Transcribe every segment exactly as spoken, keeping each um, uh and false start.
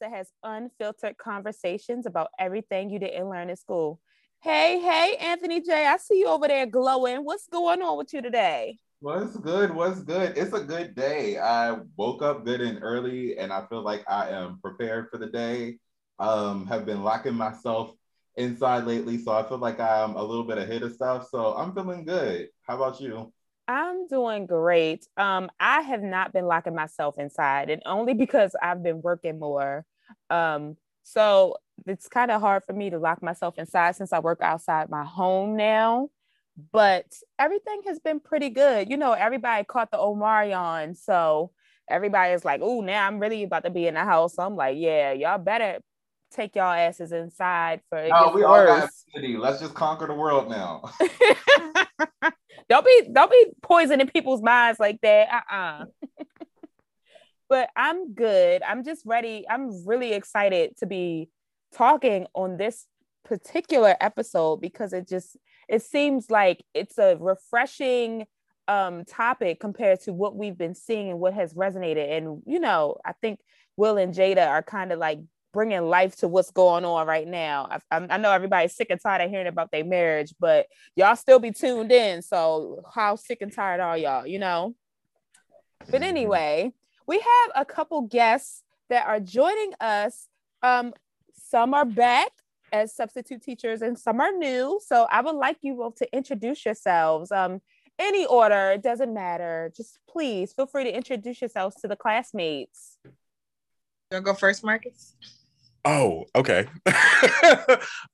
That has unfiltered conversations about everything you didn't learn in school. Hey, hey, Anthony J, I see you over there glowing. What's going on with you today? What's good? What's good? It's a good day. I woke up good and early, and I feel like I am prepared for the day. Um, have been locking myself inside lately, so I feel like I'm a little bit ahead of stuff. So I'm feeling good. How about you? I'm doing great. Um, I have not been locking myself inside, and only because I've been working more. Um, so it's kind of hard for me to lock myself inside since I work outside my home now, but everything has been pretty good. You know, everybody caught the Omarion, so everybody is like, "Ooh, now I'm really about to be in the house." So I'm like, yeah, y'all better take y'all asses inside for it. No, we all got immunity. Let's just conquer the world now. Don't be don't be poisoning people's minds like that. Uh-uh. But I'm good. I'm just ready. I'm really excited to be talking on this particular episode because it just it seems like it's a refreshing um, topic compared to what we've been seeing and what has resonated. And, you know, I think Will and Jada are kind of like bringing life to what's going on right now. I, I know everybody's sick and tired of hearing about their marriage, but y'all still be tuned in. So how sick and tired are y'all, you know? But anyway, we have a couple guests that are joining us. Um, some are back as substitute teachers and some are new. So I would like you both to introduce yourselves. Um, any order, it doesn't matter. Just please feel free to introduce yourselves to the classmates. You want to go first, Marcus? Oh, okay.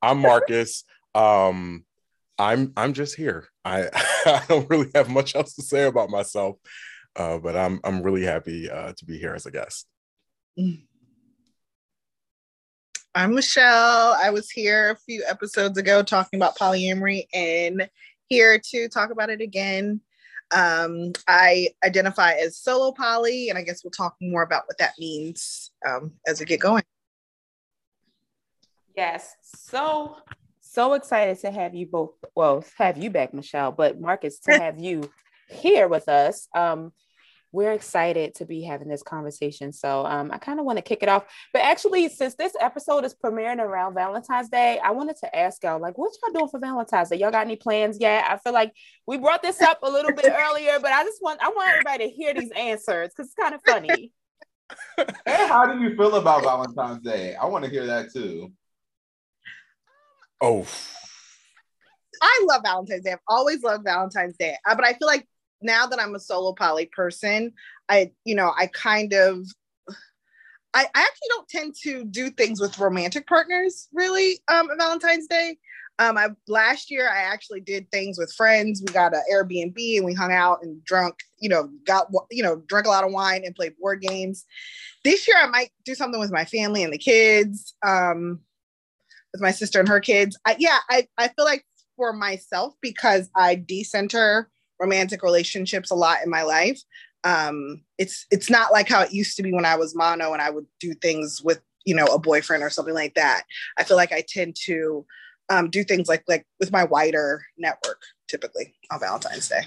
I'm Marcus. Um, I'm I'm just here. I, I don't really have much else to say about myself, uh, but I'm I'm really happy uh, to be here as a guest. I'm Michelle. I was here a few episodes ago talking about polyamory, and here to talk about it again. Um, I identify as solo poly, and I guess we'll talk more about what that means um, as we get going. Yes. So, so excited to have you both, well, have you back, Michelle, but Marcus, to have you here with us. Um, we're excited to be having this conversation. So um, I kind of want to kick it off, but actually, since this episode is premiering around Valentine's Day, I wanted to ask y'all, like, what y'all doing for Valentine's Day? Y'all got any plans yet? I feel like we brought this up a little bit earlier, but I just want, I want everybody to hear these answers because it's kind of funny. And how do you feel about Valentine's Day? I want to hear that too. Oh, I love Valentine's Day. I've always loved Valentine's Day, uh, but I feel like now that I'm a solo poly person, I, you know, I kind of, I, I actually don't tend to do things with romantic partners really um, on Valentine's Day. Um, I, last year, I actually did things with friends. We got an Airbnb and we hung out and drunk, you know, got, you know, drank a lot of wine and played board games. This year, I might do something with my family and the kids, um, with my sister and her kids. I, yeah, I, I feel like for myself, because I decenter romantic relationships a lot in my life. Um, it's it's not like how it used to be when I was mono and I would do things with, you know, a boyfriend or something like that. I feel like I tend to um, do things like like with my wider network, typically on Valentine's Day.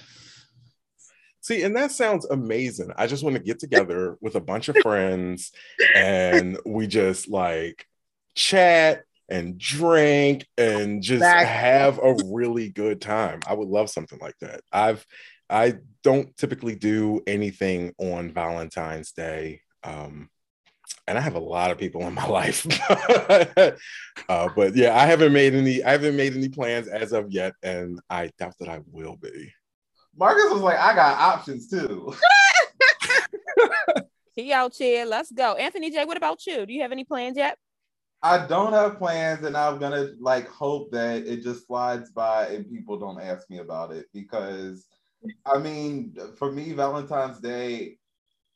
See, and that sounds amazing. I just want to get together with a bunch of friends and we just like chat and drink and just exactly. have a really good time. I would love something like that. I've, I don't typically do anything on Valentine's Day. Um, and I have a lot of people in my life, uh, but yeah, I haven't made any, I haven't made any plans as of yet. And I doubt that I will be. Marcus was like, I got options too. He out here, let's go. Anthony J, what about you? Do you have any plans yet? I don't have plans, and I'm gonna like hope that it just slides by and people don't ask me about it, because I mean, for me, Valentine's Day,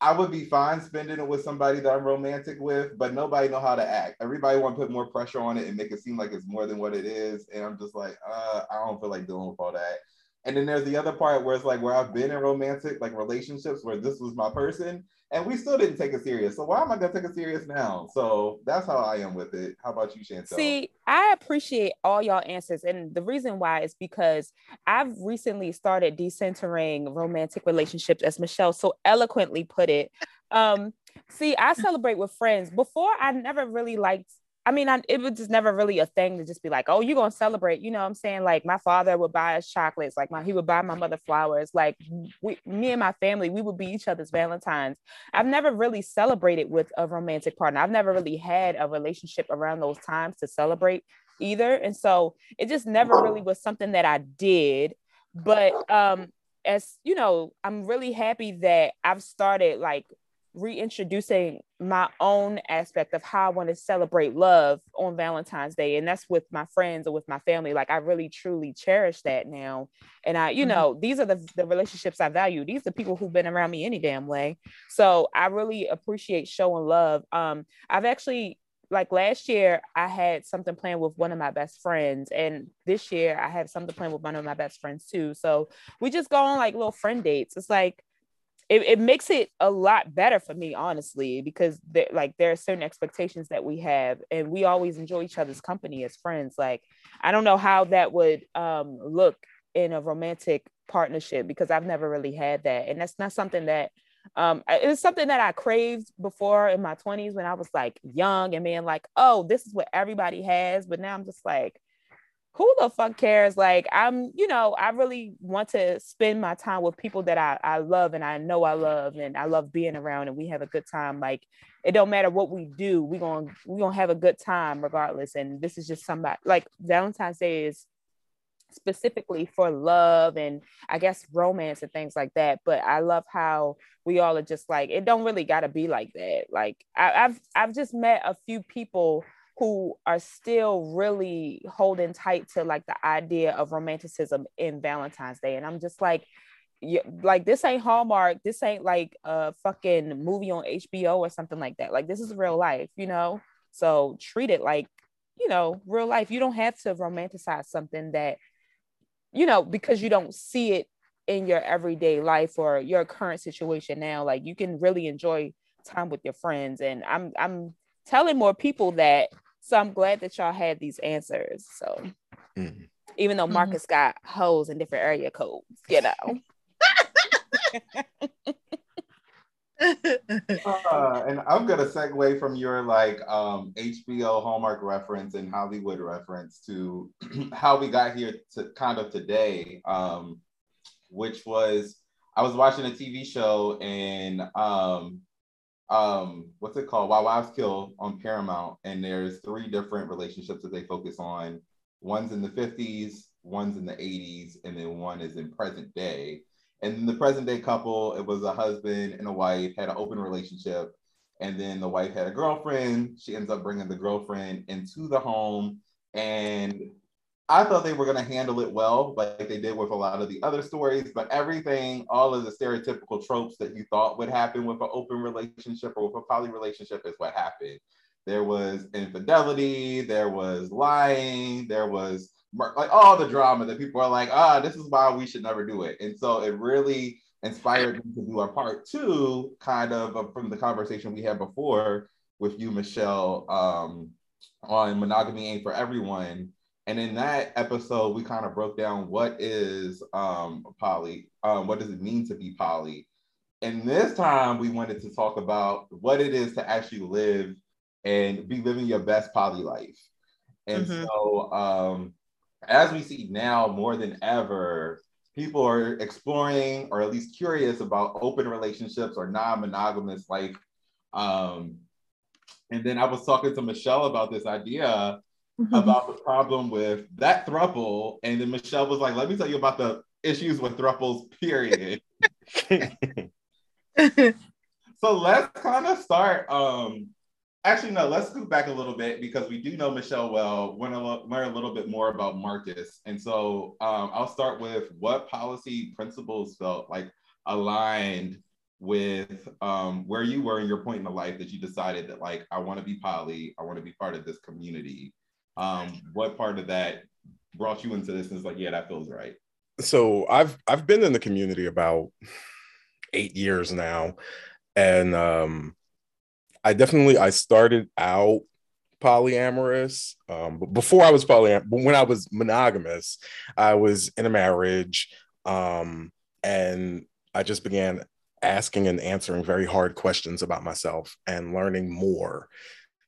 I would be fine spending it with somebody that I'm romantic with, but nobody know how to act. Everybody want to put more pressure on it and make it seem like it's more than what it is. And I'm just like, uh, I don't feel like dealing with all that. And then there's the other part where it's like, where I've been in romantic, like relationships where this was my person and we still didn't take it serious. So why am I going to take it serious now? So that's how I am with it. How about you, Chantel? See, I appreciate all y'all answers. And the reason why is because I've recently started decentering romantic relationships, as Michelle so eloquently put it. Um, see, I celebrate with friends. Before, I never really liked I mean, I, it was just never really a thing to just be like, oh, you're going to celebrate. You know what I'm saying? Like, my father would buy us chocolates. Like, my, he would buy my mother flowers. Like, we, me and my family, we would be each other's Valentines. I've never really celebrated with a romantic partner. I've never really had a relationship around those times to celebrate either. And so it just never really was something that I did. But um, as, you know, I'm really happy that I've started, like, reintroducing my own aspect of how I want to celebrate love on Valentine's Day, and that's with my friends or with my family. Like, I really truly cherish that now, and I, you know, these are the, the relationships I value. These are people who've been around me any damn way, so I really appreciate showing love. um I've actually, like, last year I had something planned with one of my best friends, and this year I have something planned with one of my best friends too, so we just go on like little friend dates. It's like, It, it makes it a lot better for me, honestly, because like there are certain expectations that we have, and we always enjoy each other's company as friends. Like, I don't know how that would um, look in a romantic partnership, because I've never really had that. And that's not something that um, it was something that I craved before in my twenties when I was like young and being like, oh, this is what everybody has. But now I'm just like, who the fuck cares? Like, I'm, you know, I really want to spend my time with people that I, I love and I know I love and I love being around, and we have a good time. Like, it don't matter what we do. We're going to we're gonna have a good time regardless. And this is just somebody, like, Valentine's Day is specifically for love and I guess romance and things like that. But I love how we all are just like, it don't really got to be like that. Like, I, I've I've just met a few people who are still really holding tight to like the idea of romanticism in Valentine's Day. And I'm just like, yeah, like this ain't Hallmark. This ain't like a fucking movie on H B O or something like that. Like, this is real life, you know? So treat it like, you know, real life. You don't have to romanticize something that, you know, because you don't see it in your everyday life or your current situation now. Like, you can really enjoy time with your friends. And I'm, I'm telling more people that. So I'm glad that y'all had these answers. So mm-hmm. even though Marcus mm-hmm. got hoes in different area codes, you know. Uh, and I'm gonna segue from your like um, H B O Hallmark reference and Hollywood reference to how we got here to kind of today, um, which was I was watching a T V show and um, um what's it called Why Wives Kill on Paramount, and there's three different relationships that they focus on. One's in the fifties, one's in the eighties, and then one is in present day. And in the present day couple, it was a husband and a wife had an open relationship, and then the wife had a girlfriend. She ends up bringing the girlfriend into the home, and I thought they were going to handle it well, like they did with a lot of the other stories, but everything, all of the stereotypical tropes that you thought would happen with an open relationship or with a poly relationship is what happened. There was infidelity, there was lying, there was like all the drama that people are like, ah, this is why we should never do it. And so it really inspired me to do a part two, kind of from the conversation we had before with you, Michelle, um, on Monogamy Ain't For Everyone. And in that episode, we kind of broke down what is um, poly, um, what does it mean to be poly? And this time we wanted to talk about what it is to actually live and be living your best poly life. And mm-hmm. so um, as we see now more than ever, people are exploring or at least curious about open relationships or non-monogamous life. Um, and then I was talking to Michelle about this idea Mm-hmm. about the problem with that throuple, and then Michelle was like, let me tell you about the issues with throuples, period. So let's kind of start, um, actually no, let's scoot back a little bit, because we do know Michelle well, want to lo- learn a little bit more about Marcus. And so um, I'll start with what policy principles felt like aligned with um, where you were in your point in the life that you decided that, like, I want to be poly, I want to be part of this community. Um, what part of that brought you into this and is like, yeah, that feels right? So I've I've been in the community about eight years now. And um, I definitely, I started out polyamorous. Um, but before I was polyam- when I was monogamous, I was in a marriage. Um, and I just began asking and answering very hard questions about myself and learning more.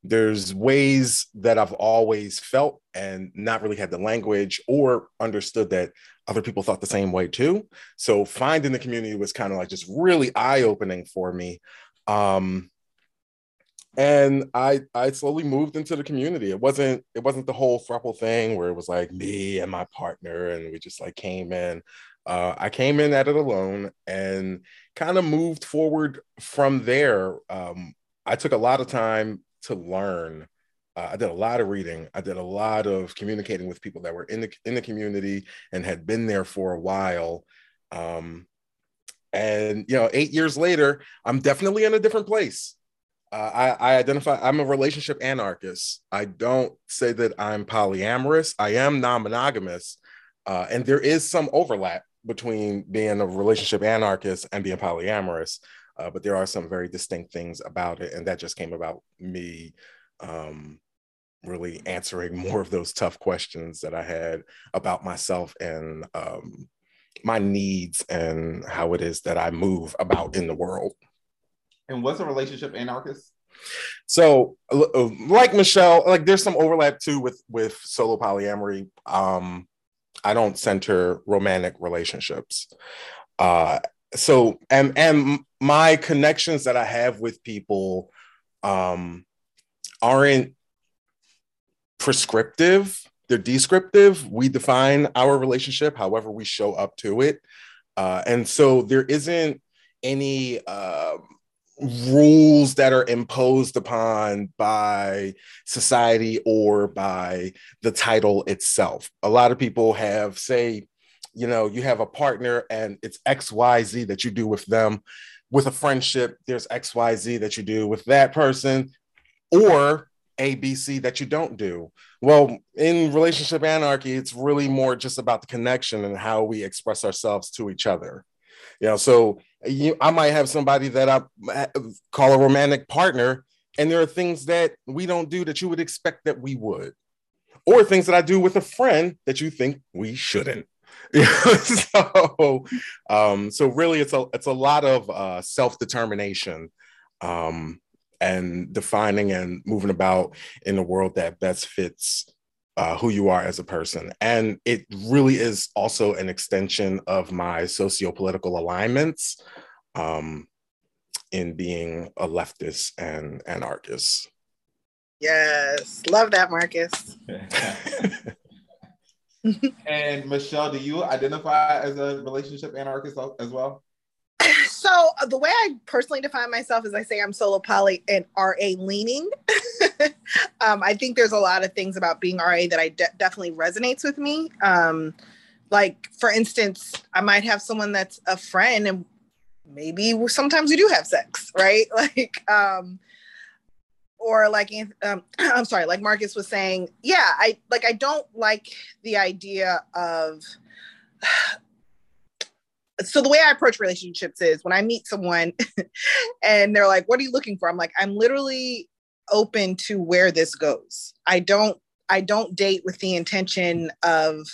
There's ways that I've always felt and not really had the language or understood that other people thought the same way too. So finding the community was kind of like just really eye-opening for me. Um, and I I slowly moved into the community. It wasn't, it wasn't the whole throuple thing where it was like me and my partner and we just like came in. Uh, I came in at it alone and kind of moved forward from there. Um, I took a lot of time to learn. Uh, I did a lot of reading. I did a lot of communicating with people that were in the in the community and had been there for a while. Um, and, you know, eight years later, I'm definitely in a different place. Uh, I, I identify, I'm a relationship anarchist. I don't say that I'm polyamorous. I am non-monogamous. Uh, and there is some overlap between being a relationship anarchist and being polyamorous, uh, but there are some very distinct things about it. And that just came about me um, really answering more of those tough questions that I had about myself and um, my needs and how it is that I move about in the world. And what's a relationship anarchist? So like Michelle, like there's some overlap too with, with solo polyamory. Um, I don't center romantic relationships. Uh, so, and and my connections that I have with people um, aren't prescriptive. They're descriptive. We define our relationship however we show up to it. Uh, and so there isn't any uh, rules that are imposed upon by society or by the title itself. A lot of people have, say, you know, you have a partner and it's X Y Z that you do with them. With a friendship, there's X Y Z that you do with that person, or A B C that you don't do. Well, in relationship anarchy, it's really more just about the connection and how we express ourselves to each other. You know, so you, I might have somebody that I call a romantic partner, and there are things that we don't do that you would expect that we would, or things that I do with a friend that you think we shouldn't. so, um, so really, it's a it's a lot of uh, self-determination um, and defining and moving about in the world that best fits Uh, who you are as a person. And it really is also an extension of my socio-political alignments um, in being a leftist and anarchist. Yes, love that, Marcus. And Michelle, do you identify as a relationship anarchist as well? So the way I personally define myself is I say I'm solo poly and R A leaning. um, I think there's a lot of things about being R A that I de- definitely resonates with me. Um, like, for instance, I might have someone that's a friend and maybe sometimes we do have sex, right? Like, um, or like, um, I'm sorry, like Marcus was saying, yeah, I like, I don't like the idea of... So the way I approach relationships is when I meet someone and they're like, what are you looking for? I'm like, I'm literally open to where this goes. I don't, I don't date with the intention of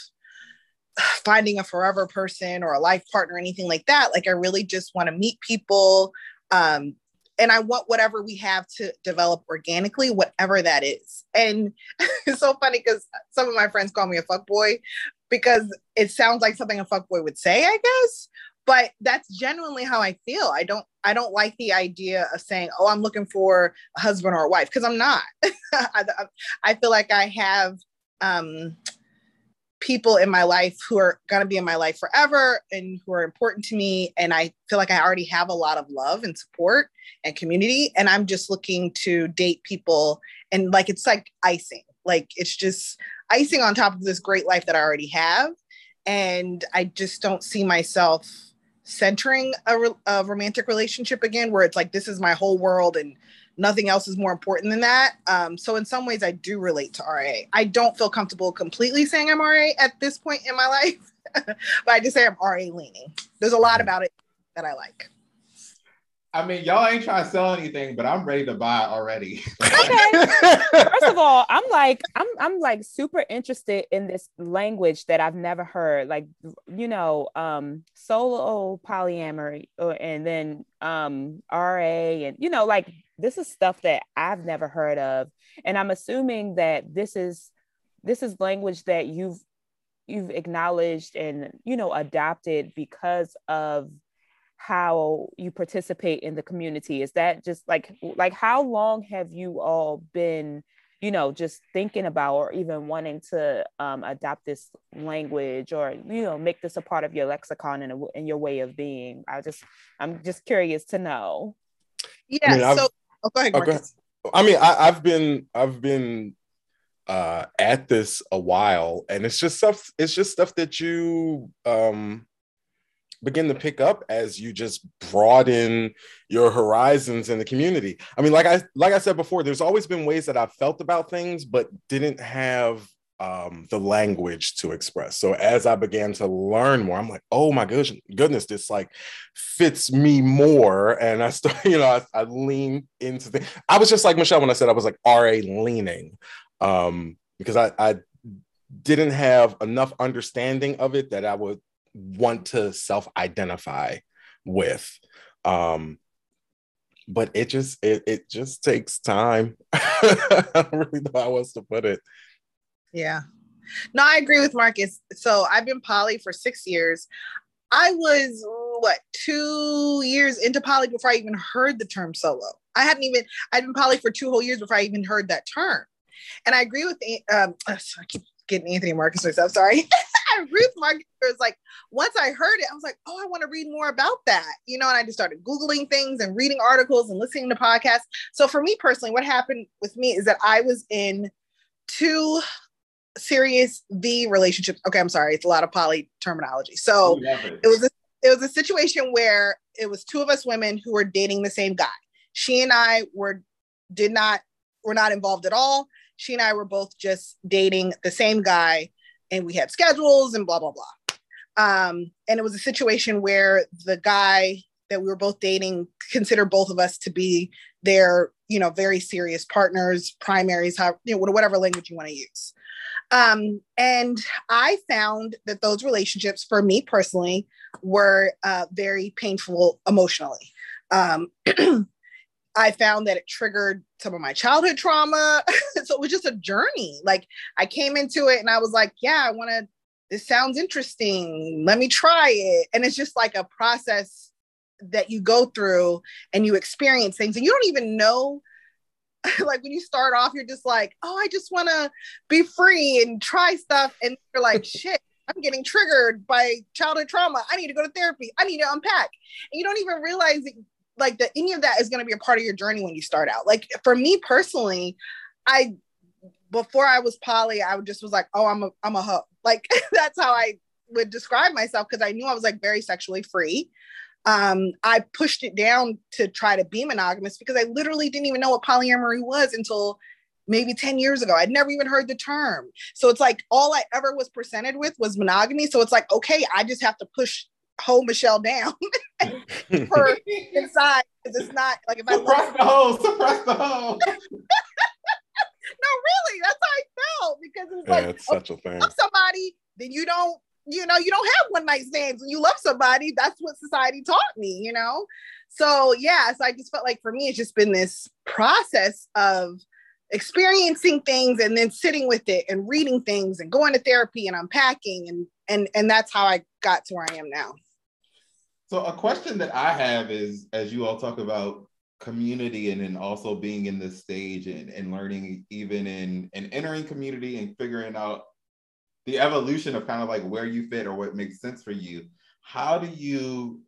finding a forever person or a life partner or anything like that. Like, I really just want to meet people. Um, and I want whatever we have to develop organically, whatever that is. And it's so funny because some of my friends call me a fuckboy, because it sounds like something a fuckboy would say, I guess, but that's genuinely how I feel. I don't, I don't like the idea of saying, oh, I'm looking for a husband or a wife, because I'm not. I, I feel like I have um, people in my life who are going to be in my life forever and who are important to me. And I feel like I already have a lot of love and support and community. And I'm just looking to date people. And like, it's like icing. Like, it's just icing on top of this great life that I already have. And I just don't see myself centering a, re- a romantic relationship again, where it's like, this is my whole world and nothing else is more important than that. Um, so in some ways I do relate to R A. I don't feel comfortable completely saying I'm R A at this point in my life, but I just say I'm R A leaning. There's a lot about it that I like. I mean, y'all ain't trying to sell anything, but I'm ready to buy already. Okay. First of all, I'm like, I'm I'm like super interested in this language that I've never heard. Like, you know, um, solo polyamory, or, and then um, R A, and you know, like this is stuff that I've never heard of. And I'm assuming that this is this is language that you've you've acknowledged and you know adopted because of how you participate in the community. Is that just like, like how long have you all been, you know, just thinking about or even wanting to um, adopt this language or, you know, make this a part of your lexicon and, and your way of being? I just, I'm just curious to know. Yeah, I mean, so, oh, go ahead, Marcus. Okay. I mean, I, I've been, I've been uh, at this a while, and it's just stuff, it's just stuff that you, um, begin to pick up as you just broaden your horizons in the community. I mean, like I like I said before, there's always been ways that I've felt about things, but didn't have um, the language to express. So as I began to learn more, I'm like, oh my goodness, goodness, this like fits me more. And I start, you know, I, I lean into the. I was just like Michelle when I said I was like R A leaning, um, because I, I didn't have enough understanding of it that I would want to self-identify with, um but it just it, it just takes time. I don't really know how else to put it. Yeah, no, I agree with Marcus. So I've been poly for six years. I was what two years into poly before I even heard the term solo. I hadn't even I'd been poly for two whole years before I even heard that term. And I agree with um I keep getting Anthony Marcus myself, sorry. Ruth Marcus was like, once I heard it, I was like, oh, I want to read more about that. You know, and I just started Googling things and reading articles and listening to podcasts. So for me personally, what happened with me is that I was in two serious V relationships. Okay, I'm sorry. It's a lot of poly terminology. So it. it was a, it was a situation where it was two of us women who were dating the same guy. She and I were did not were not involved at all. She and I were both just dating the same guy. And we had schedules and blah, blah, blah. Um, and it was a situation where the guy that we were both dating considered both of us to be their, you know, very serious partners, primaries, how, you know, whatever language you want to use. Um, and I found that those relationships for me personally were uh, very painful emotionally. Um, I found that it triggered some of my childhood trauma. So it was just a journey. Like I came into it and I was like, yeah, I want to, this sounds interesting. Let me try it. And it's just like a process that you go through and you experience things and you don't even know. Like when you start off, you're just like, oh, I just want to be free and try stuff. And you're like, shit, I'm getting triggered by childhood trauma. I need to go to therapy. I need to unpack. And you don't even realize that like that any of that is going to be a part of your journey when you start out. Like for me personally, I, before I was poly, I just was like, oh, I'm a, I'm a hoe. Like that's how I would describe myself. Cause I knew I was like very sexually free. Um, I pushed it down to try to be monogamous because I literally didn't even know what polyamory was until maybe ten years ago. I'd never even heard the term. So it's like, all I ever was presented with was monogamy. So it's like, okay, I just have to push whole Michelle down her inside because it's not like if I suppress the hole, suppress the hole. No, really, that's how I felt because it's yeah, like it's such a thing. Love somebody, then you don't, you know, you don't have one night stands when you love somebody. That's what society taught me, you know. So yeah, so I just felt like for me, it's just been this process of experiencing things and then sitting with it and reading things and going to therapy and unpacking and and and that's how I got to where I am now. So a question that I have is, as you all talk about community and then also being in this stage and, and learning even in and entering community and figuring out the evolution of kind of like where you fit or what makes sense for you, how do you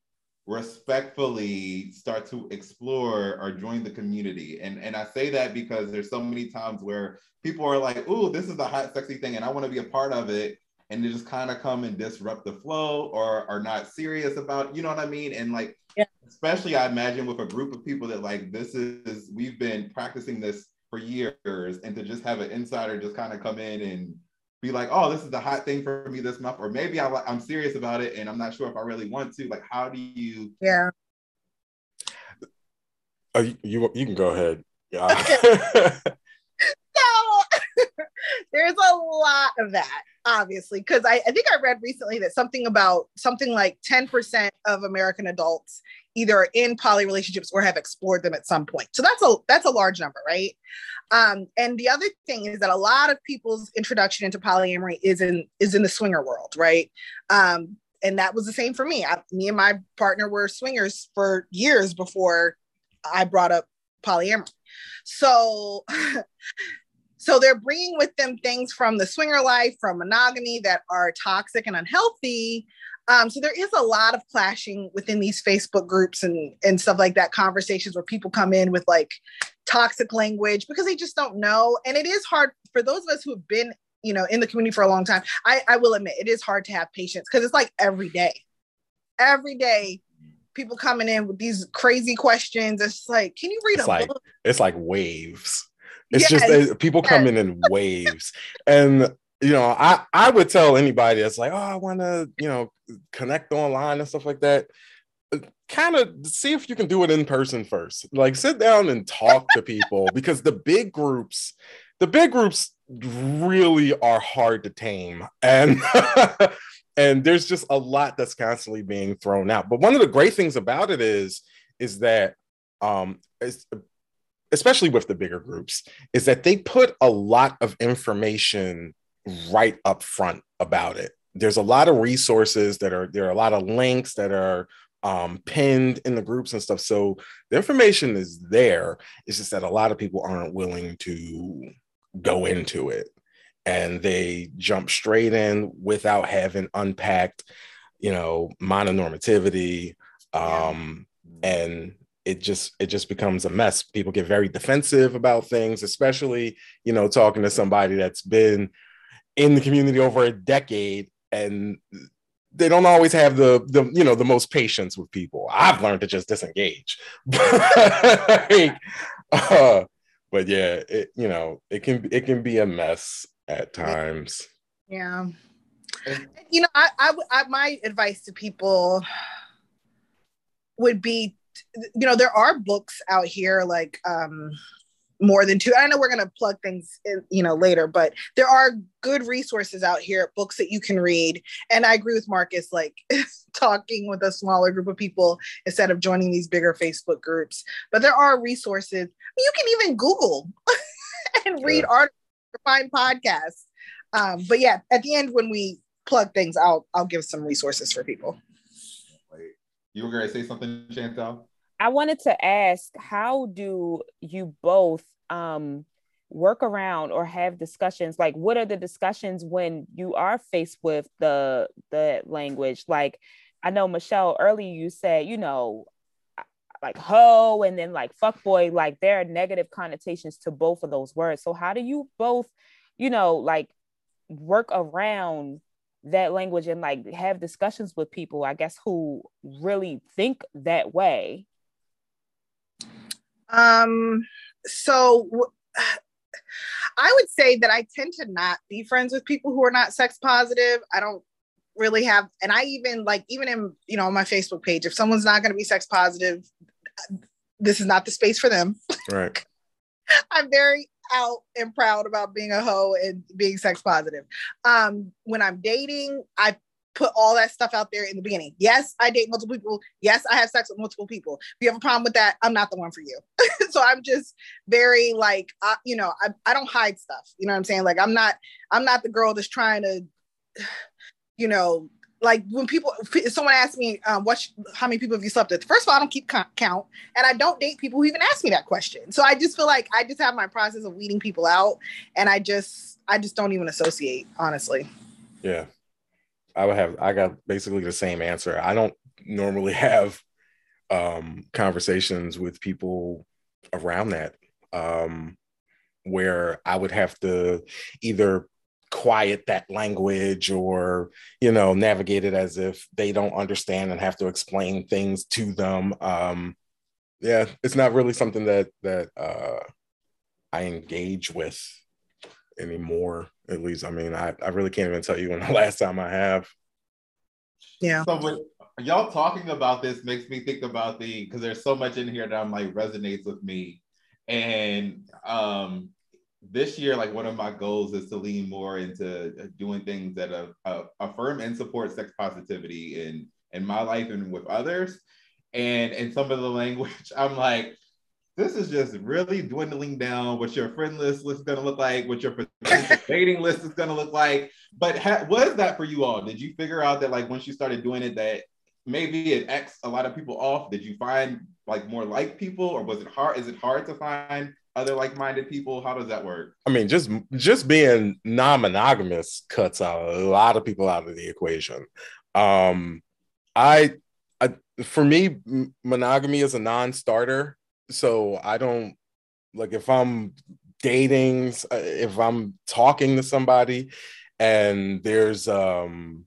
respectfully start to explore or join the community? And, and I say that because there's so many times where people are like, ooh, this is a hot, sexy thing and I want to be a part of it. and they just kind of come and disrupt the flow or are not serious about, you know what I mean? And like, yeah. especially I imagine with a group of people that like, this is, we've been practicing this for years, and to just have an insider just kind of come in and be like, oh, this is the hot thing for me this month, or maybe I, I'm serious about it and I'm not sure if I really want to. Like, how do you? Yeah. Oh, you, you, you can go ahead. Yeah. So there's a lot of that, obviously, because I, I think I read recently that something about something like ten percent of American adults either are in poly relationships or have explored them at some point. So that's a that's a large number, right? Um, and the other thing is that a lot of people's introduction into polyamory is in is in the swinger world, right? Um, and that was the same for me. I, me and my partner were swingers for years before I brought up polyamory. So, so they're bringing with them things from the swinger life, from monogamy, that are toxic and unhealthy. Um, so there is a lot of clashing within these Facebook groups and, and stuff like that, conversations where people come in with like toxic language because they just don't know. And it is hard for those of us who have been, you know, in the community for a long time. I, I will admit it is hard to have patience because it's like every day, every day. People coming in with these crazy questions. It's like, can you read it's a like, book? It's like waves. It's yes. just people yes. come in in waves. And, you know, I, I would tell anybody that's like, oh, I want to, you know, connect online and stuff like that. Kind of see if you can do it in person first. Like sit down and talk to people because the big groups, the big groups really are hard to tame. And And there's just a lot that's constantly being thrown out. But one of the great things about it is, is that, um, especially with the bigger groups, is that they put a lot of information right up front about it. There's a lot of resources that are, there are a lot of links that are um, pinned in the groups and stuff. So the information is there. It's just that a lot of people aren't willing to go into it. And they jump straight in without having unpacked, you know, mononormativity. Um, and it just it just becomes a mess. People get very defensive about things, especially, you know, talking to somebody that's been in the community over a decade. And they don't always have the, the you know, the most patience with people. I've learned to just disengage. like, uh, but yeah, it, you know, it can it can be a mess at times. Yeah. You know, I, I, I, my advice to people would be, you know, there are books out here like um, More Than Two. I know we're going to plug things in, you know, later, but there are good resources out here, books that you can read. And I agree with Marcus, like talking with a smaller group of people instead of joining these bigger Facebook groups. But there are resources. You can even Google and sure. read articles. Find podcasts, um, but yeah, at the end when we plug things, I'll I'll give some resources for people. Wait, you were going to say something, Chantel? I wanted to ask, how do you both um, work around or have discussions? Like, what are the discussions when you are faced with the the language? Like, I know Michelle earlier you said, you know, like ho and then like fuckboy, like there are negative connotations to both of those words. So how do you both, you know, like work around that language and like have discussions with people, I guess, who really think that way? Um, so w- I would say that I tend to not be friends with people who are not sex positive. I don't really have, and I even like, even in, you know, on my Facebook page, if someone's not going to be sex positive, this is not the space for them. Right. I'm very out and proud about being a hoe and being sex positive. Um, when I'm dating, I put all that stuff out there in the beginning. Yes, I date multiple people. Yes, I have sex with multiple people. If you have a problem with that, I'm not the one for you. So I'm just very like, uh, you know, I, I don't hide stuff. You know what I'm saying? Like, I'm not, I'm not the girl that's trying to, you know, like when people, someone asks me, um, what, how many people have you slept with? First of all, I don't keep count, and I don't date people who even ask me that question. So I just feel like I just have my process of weeding people out, and I just, I just don't even associate, honestly. Yeah, I would have, I got basically the same answer. I don't normally have um, conversations with people around that, um, where I would have to either quiet that language or, you know, navigate it as if they don't understand and have to explain things to them. Um, yeah, it's not really something that that uh, I engage with anymore, at least. I mean, I, I really can't even tell you when the last time I have. Yeah. So when y'all talking about this makes me think about the, because there's so much in here that I'm like resonates with me. And um, this year, like one of my goals is to lean more into doing things that uh, uh, affirm and support sex positivity in, in my life and with others. And in some of the language, I'm like, this is just really dwindling down what your friend list is going to look like, what your dating list is going to look like. But ha- was that for you all? Did you figure out that like once you started doing it that maybe it X'd a lot of people off? Did you find like more like people, or was it hard? Is it hard to find other like-minded people? How does that work? I mean, just just being non-monogamous cuts out a lot of people out of the equation. Um, I, I for me, monogamy is a non-starter. So I don't, like, if I'm dating, if I'm talking to somebody and there's um,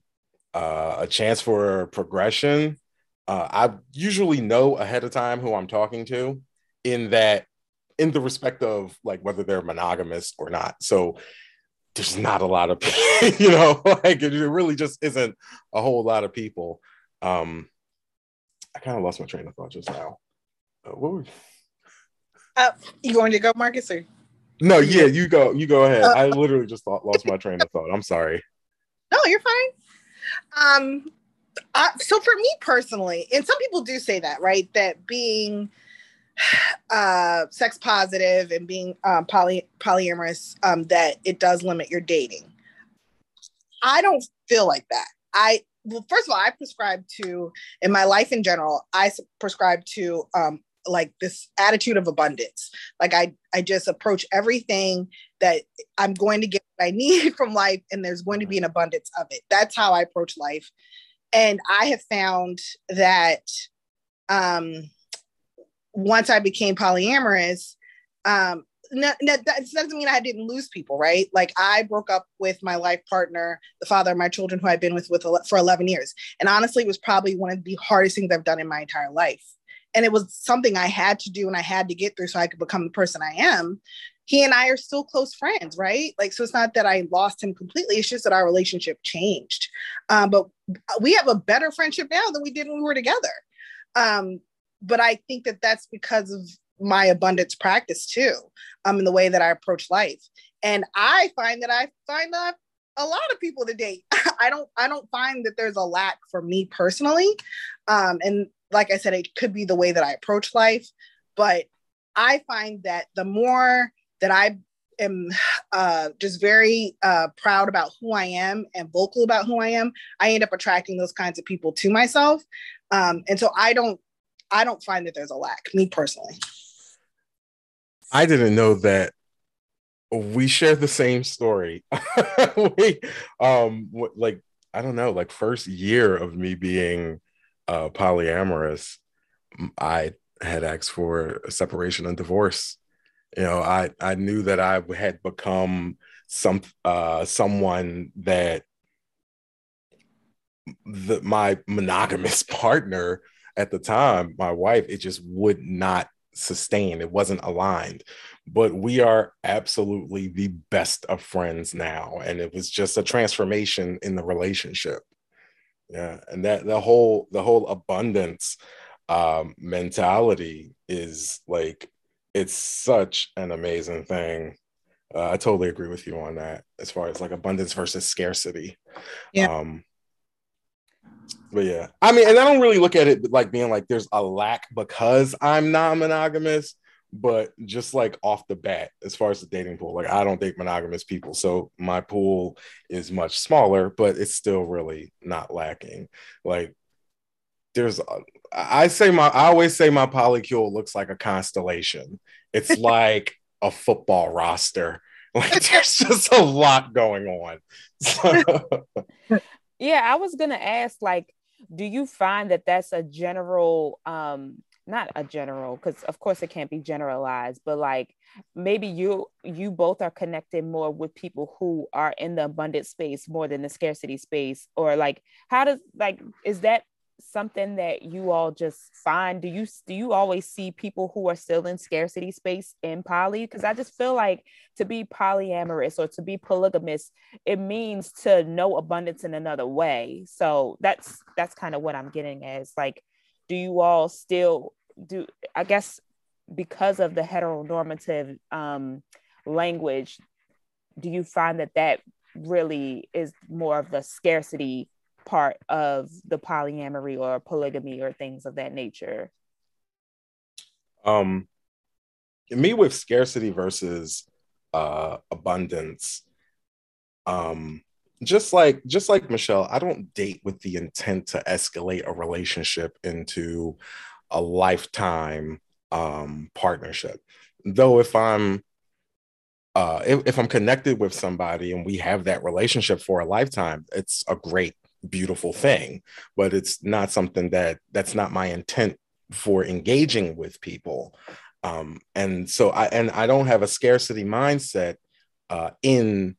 uh, a chance for progression, uh, I usually know ahead of time who I'm talking to in that, in the respect of like whether they're monogamous or not. So there's not a lot of, you know, like it really just isn't a whole lot of people. Um, I kind of lost my train of thought just now. What were you? Uh, you going to go, Marcus? Or? No, yeah, you go. You go ahead. Uh, I literally just thought, lost my train of thought. I'm sorry. No, you're fine. Um, I, so for me personally, and some people do say that, right? That being uh, sex positive and being um, poly polyamorous, um, that it does limit your dating. I don't feel like that. I. Well, first of all, I prescribe to, in my life in general, I prescribe to um, like this attitude of abundance. Like I, I just approach everything that I'm going to get what I need from life, and there's going to be an abundance of it. That's how I approach life. And I have found that um, once I became polyamorous, um, No, no, that doesn't mean I didn't lose people, right? Like I broke up with my life partner, the father of my children, who I've been with, with for eleven years. And honestly, it was probably one of the hardest things I've done in my entire life. And it was something I had to do and I had to get through so I could become the person I am. He and I are still close friends, right? Like, so it's not that I lost him completely. It's just that our relationship changed. Um, but we have a better friendship now than we did when we were together. Um, but I think that that's because of my abundance practice too, um, in the way that I approach life. And I find that I find uh, a lot of people to date. I don't, I don't find that there's a lack for me personally. Um, and like I said, it could be the way that I approach life, but I find that the more that I am uh, just very uh, proud about who I am and vocal about who I am, I end up attracting those kinds of people to myself. Um, and so I don't, I don't find that there's a lack, me personally. I didn't know that we share the same story. we, um, like, I don't know, like first year of me being uh, polyamorous, I had asked for a separation and divorce. You know, I, I knew that I had become some uh, someone that the, my monogamous partner at the time, my wife, it just would not sustain. It wasn't aligned, but we are absolutely the best of friends now, and it was just a transformation in the relationship. Yeah, and that the whole the whole abundance um, mentality is like, it's such an amazing thing. Uh, I totally agree with you on that as far as like abundance versus scarcity. Yeah. Um, But yeah, I mean, and I don't really look at it like being like there's a lack because I'm non-monogamous, but just like off the bat, as far as the dating pool, like I don't date monogamous people. So my pool is much smaller, but it's still really not lacking. Like there's, I say my, I always say my polycule looks like a constellation. It's like a football roster. Like there's just a lot going on. So. Yeah, I was going to ask, like, do you find that that's a general um, not a general, because of course it can't be generalized, but like maybe you you both are connected more with people who are in the abundant space more than the scarcity space, or like how does like is that something that you all just find? Do you do you always see people who are still in scarcity space in poly? Because I just feel like to be polyamorous or to be polygamous, it means to know abundance in another way. So that's that's kind of what I'm getting at. It's like, do you all still do? I guess because of the heteronormative um, language, do you find that that really is more of the scarcity part of the polyamory or polygamy or things of that nature? Um, me with scarcity versus uh, abundance, um, just like just like Michelle, I don't date with the intent to escalate a relationship into a lifetime um, partnership. Though if I'm uh, if, if I'm connected with somebody and we have that relationship for a lifetime, it's a great beautiful thing, but it's not something that that's not my intent for engaging with people. Um, and so I, and I don't have a scarcity mindset uh, in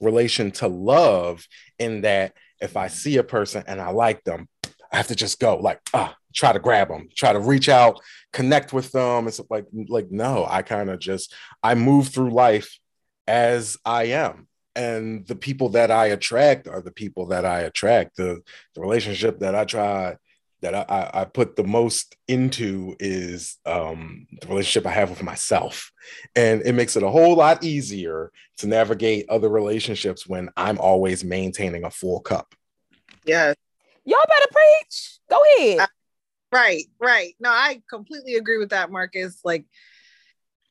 relation to love, in that if I see a person and I like them, I have to just go like, ah, try to grab them, try to reach out, connect with them. It's like, like, no, I kind of just, I move through life as I am. And the people that I attract are the people that I attract. The, the relationship that I try, that I, I put the most into is um, the relationship I have with myself. And it makes it a whole lot easier to navigate other relationships when I'm always maintaining a full cup. Yes. Y'all better preach. Go ahead. I, right, right. No, I completely agree with that, Marcus. Like,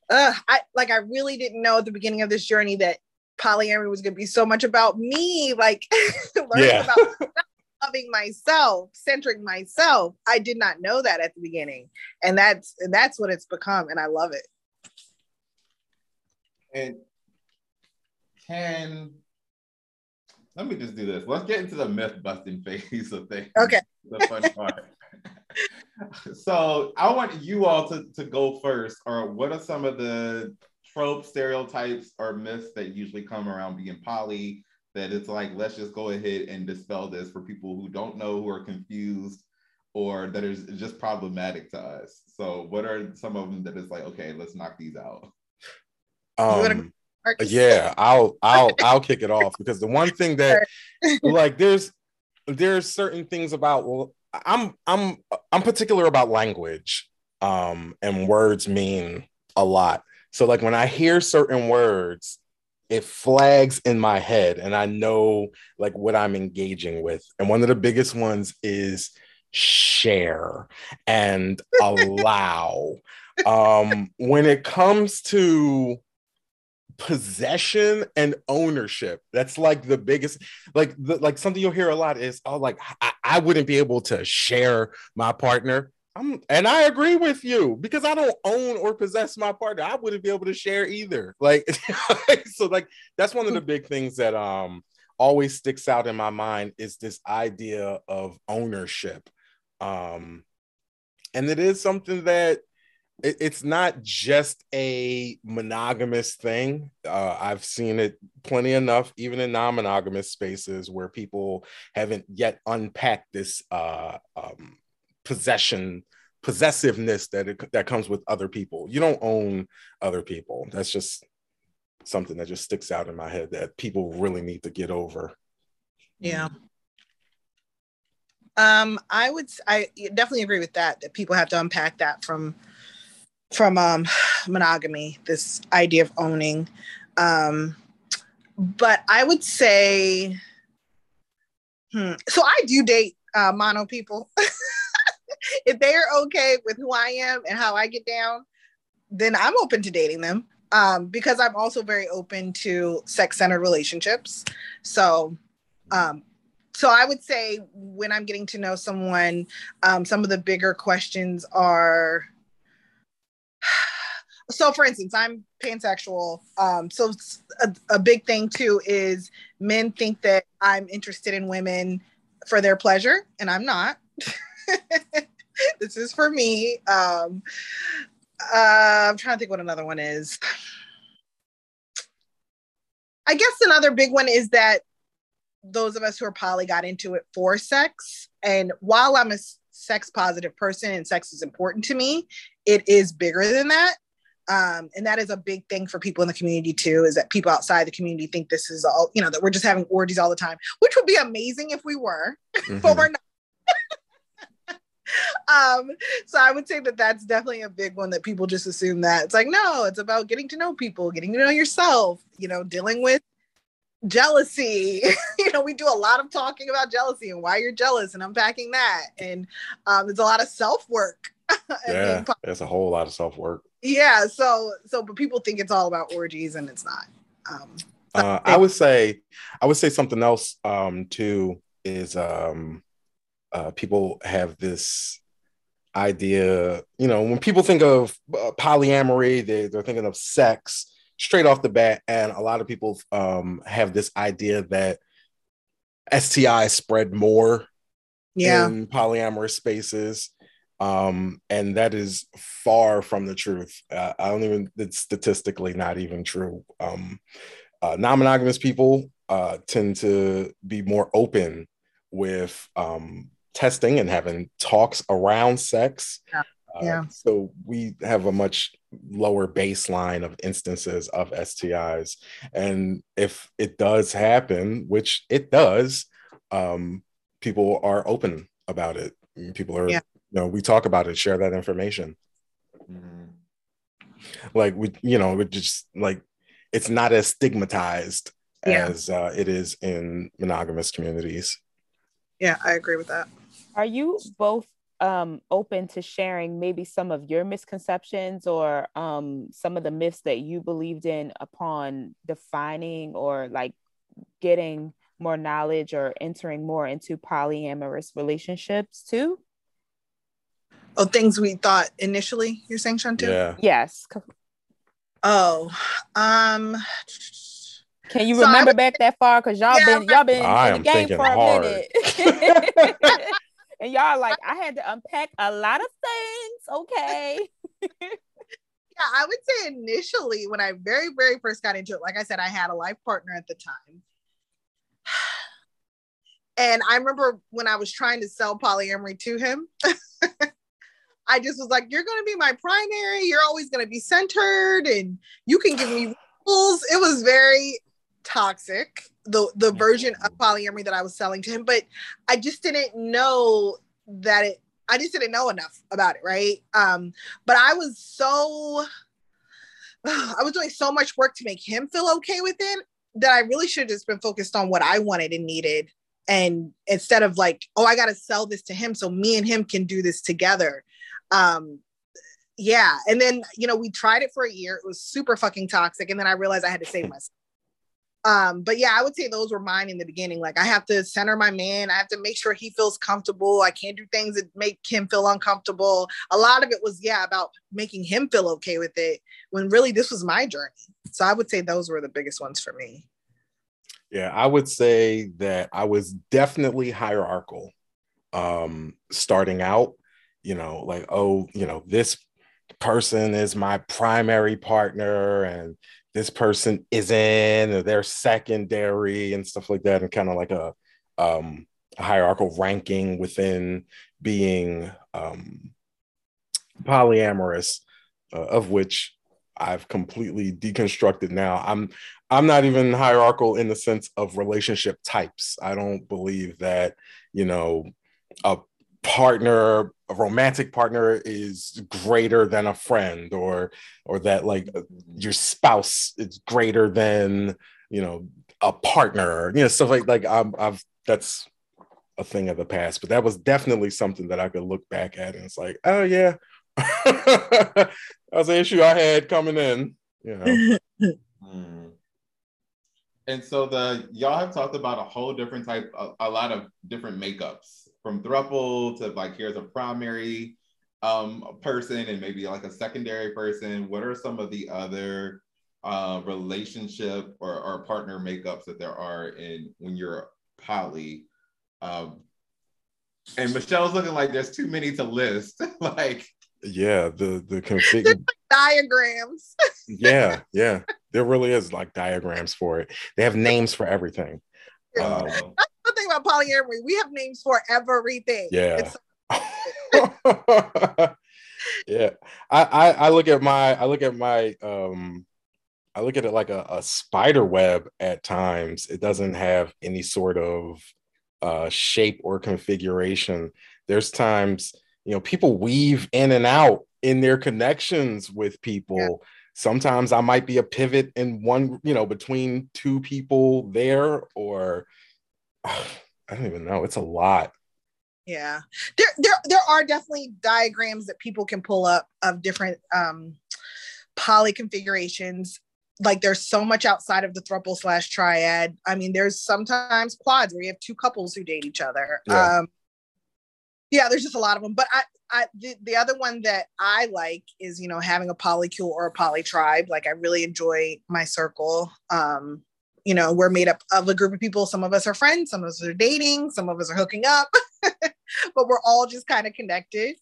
uh, I, like I really didn't know at the beginning of this journey that polyamory was going to be so much about me, like learning yeah. about myself, loving myself, centering myself. I did not know that at the beginning, and that's and that's what it's become, and I love it. And can let me just do this. Let's get into the myth busting phase of things. Okay, the fun part. So I want you all to to go first. Or what are some of the tropes, stereotypes, or myths that usually come around being poly, that it's like, let's just go ahead and dispel this for people who don't know, who are confused, or that is just problematic to us? So what are some of them that is like, okay, let's knock these out? Um, yeah, I'll I'll I'll kick it off, because the one thing that like there's there's certain things about, well, I'm I'm I'm particular about language, um, and words mean a lot. So like when I hear certain words, it flags in my head and I know like what I'm engaging with. And one of the biggest ones is share and allow. Um, when it comes to possession and ownership, that's like the biggest, like the, like something you'll hear a lot is, oh, like I, I wouldn't be able to share my partner. I'm, and I agree with you, because I don't own or possess my partner. I wouldn't be able to share either. Like, so like, that's one of the big things that um always sticks out in my mind, is this idea of ownership. Um, and it is something that it, it's not just a monogamous thing. Uh, I've seen it plenty enough, even in non-monogamous spaces, where people haven't yet unpacked this uh, um, possession possessiveness that it, that comes with other people. You don't own other people. That's just something that just sticks out in my head that people really need to get over. Yeah. Um, I would I definitely agree with that, that people have to unpack that from from um, monogamy, this idea of owning. Um, but I would say, hmm, so I do date uh, mono people. If they are okay with who I am and how I get down, then I'm open to dating them, um, because I'm also very open to sex-centered relationships. So, um, so I would say when I'm getting to know someone, um, some of the bigger questions are, so for instance, I'm pansexual. Um, so a, a big thing too is men think that I'm interested in women for their pleasure, and I'm not. this is for me. Um, uh, I'm trying to think what another one is. I guess another big one is that those of us who are poly got into it for sex. And while I'm a sex positive person and sex is important to me, it is bigger than that. Um, and that is a big thing for people in the community too, is that people outside the community think this is all, you know, that we're just having orgies all the time, which would be amazing if we were, mm-hmm. but we're not. um, so I would say that that's definitely a big one that people just assume that it's like, no, it's about getting to know people, getting to know yourself, you know, dealing with jealousy. You know, we do a lot of talking about jealousy and why you're jealous and unpacking that. And um, there's a lot of self-work. Yeah, that's a whole lot of self-work. Yeah, so so but people think it's all about orgies and it's not. Um, uh, I would say I would say something else um, too is um, uh, people have this idea, you know, when people think of uh, polyamory, they, they're thinking of sex straight off the bat, and a lot of people um, have this idea that S T Is spread more yeah. in polyamorous spaces. Um, and that is far from the truth. Uh, I don't even, it's statistically not even true. Um, uh, non-monogamous people uh, tend to be more open with um, testing and having talks around sex. Yeah. Uh, yeah. So we have a much lower baseline of instances of S T Is. And if it does happen, which it does, um, people are open about it. People are... Yeah. You know, we talk about it, share that information. Mm. Like we, you know, we just like it's not as stigmatized yeah. as uh, it is in monogamous communities. Yeah, I agree with that. Are you both um, open to sharing maybe some of your misconceptions or um, some of the myths that you believed in upon defining or like getting more knowledge or entering more into polyamorous relationships too? Oh, things we thought initially, you're saying, Chantel? Yeah. Yes. Oh. Um, Can you so remember would, back that far? Because y'all, yeah, been, y'all been I in the game for hard. a minute. And y'all like, I had to unpack a lot of things, okay? Yeah, I would say initially, when I very, very first got into it, like I said, I had a life partner at the time. And I remember when I was trying to sell polyamory to him, I just was like, you're going to be my primary. You're always going to be centered and you can give me rules. It was very toxic, the, the version of polyamory that I was selling to him. But I just didn't know that it, I just didn't know enough about it. Right. Um, but I was so, I was doing so much work to make him feel okay with it that I really should have just been focused on what I wanted and needed. And instead of like, oh, I got to sell this to him so me and him can do this together. Um, yeah. And then, you know, we tried it for a year. It was super fucking toxic. And then I realized I had to save myself. Um, but yeah, I would say those were mine in the beginning. Like I have to center my man. I have to make sure he feels comfortable. I can't do things that make him feel uncomfortable. A lot of it was, yeah, about making him feel okay with it when really this was my journey. So I would say those were the biggest ones for me. Yeah, I would say that I was definitely hierarchical um, starting out. You know, like, oh, you know, this person is my primary partner and this person isn't, or they're secondary and stuff like that. And kind of like a, um, a hierarchical ranking within being um, polyamorous, uh, of which I've completely deconstructed now. I'm I'm not even hierarchical in the sense of relationship types. I don't believe that, you know, a partner, a romantic partner is greater than a friend, or or that like your spouse is greater than, you know, a partner, you know, stuff like like I'm, I've that's a thing of the past. But that was definitely something that I could look back at and it's like, oh yeah, that was an issue I had coming in, you know. Mm. And so the y'all have talked about a whole different type, a, a lot of different makeups, from throuple to like here's a primary um, person and maybe like a secondary person. What are some of the other uh, relationship or, or partner makeups that there are in when you're poly? Um, And Michelle's looking like there's too many to list. Like, yeah, the the config like diagrams. yeah, yeah, there really is like diagrams for it. They have names for everything. Yeah. Um, That's the thing about polyamory. We have names for everything. Yeah. It's- yeah, I, I I look at my I look at my um I look at it like a, a spider web at times. It doesn't have any sort of uh, shape or configuration. There's times, you know, people weave in and out in their connections with people. Yeah. Sometimes I might be a pivot in one, you know, between two people there, or I don't even know. It's a lot. Yeah, there, there, there are definitely diagrams that people can pull up of different um, poly configurations. Like there's so much outside of the throuple slash triad. I mean, there's sometimes quads where you have two couples who date each other. Yeah, um, yeah there's just a lot of them. But I, I the, the other one that I like is, you know, having a polycule or a poly tribe. Like I really enjoy my circle. Um, you know, we're made up of a group of people. Some of us are friends. Some of us are dating. Some of us are hooking up. But we're all just kind of connected.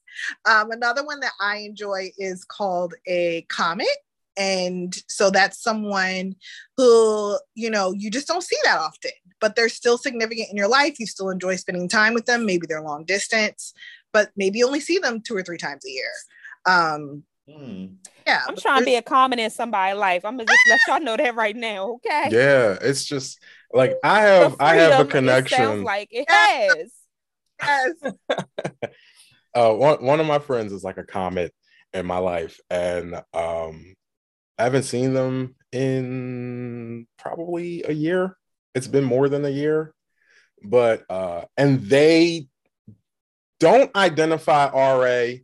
Um, another one that I enjoy is called a comet. And so that's someone who, you know, you just don't see that often, but they're still significant in your life. You still enjoy spending time with them. Maybe they're long distance, but maybe you only see them two or three times a year. Um, mm. Yeah, I'm trying to be a comet in somebody's life. I'm gonna just let y'all know that right now, okay? Yeah, it's just like I have, I have a connection. It sounds like it has. Yes. uh, one one of my friends is like a comet in my life, and um, I haven't seen them in probably a year. It's been more than a year, but uh, and they don't identify R A,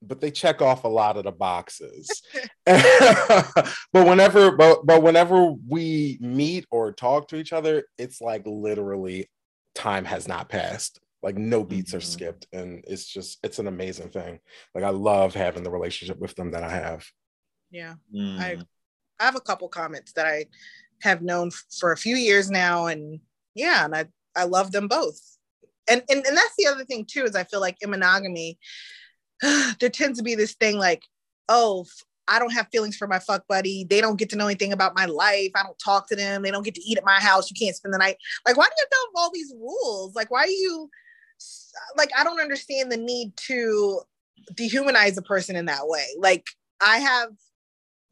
but they check off a lot of the boxes. but whenever, but, but whenever we meet or talk to each other, it's like literally time has not passed. Like no beats mm-hmm. are skipped, and it's just it's an amazing thing. Like I love having the relationship with them that I have. Yeah, mm. I, I have a couple comments that I have known f- for a few years now, and yeah, and I, I love them both. And, and and that's the other thing too is I feel like in monogamy, there tends to be this thing like, oh, I don't have feelings for my fuck buddy. They don't get to know anything about my life. I don't talk to them. They don't get to eat at my house. You can't spend the night. Like, why do you have all these rules? Like, why are you? Like, I don't understand the need to dehumanize a person in that way. Like, I have,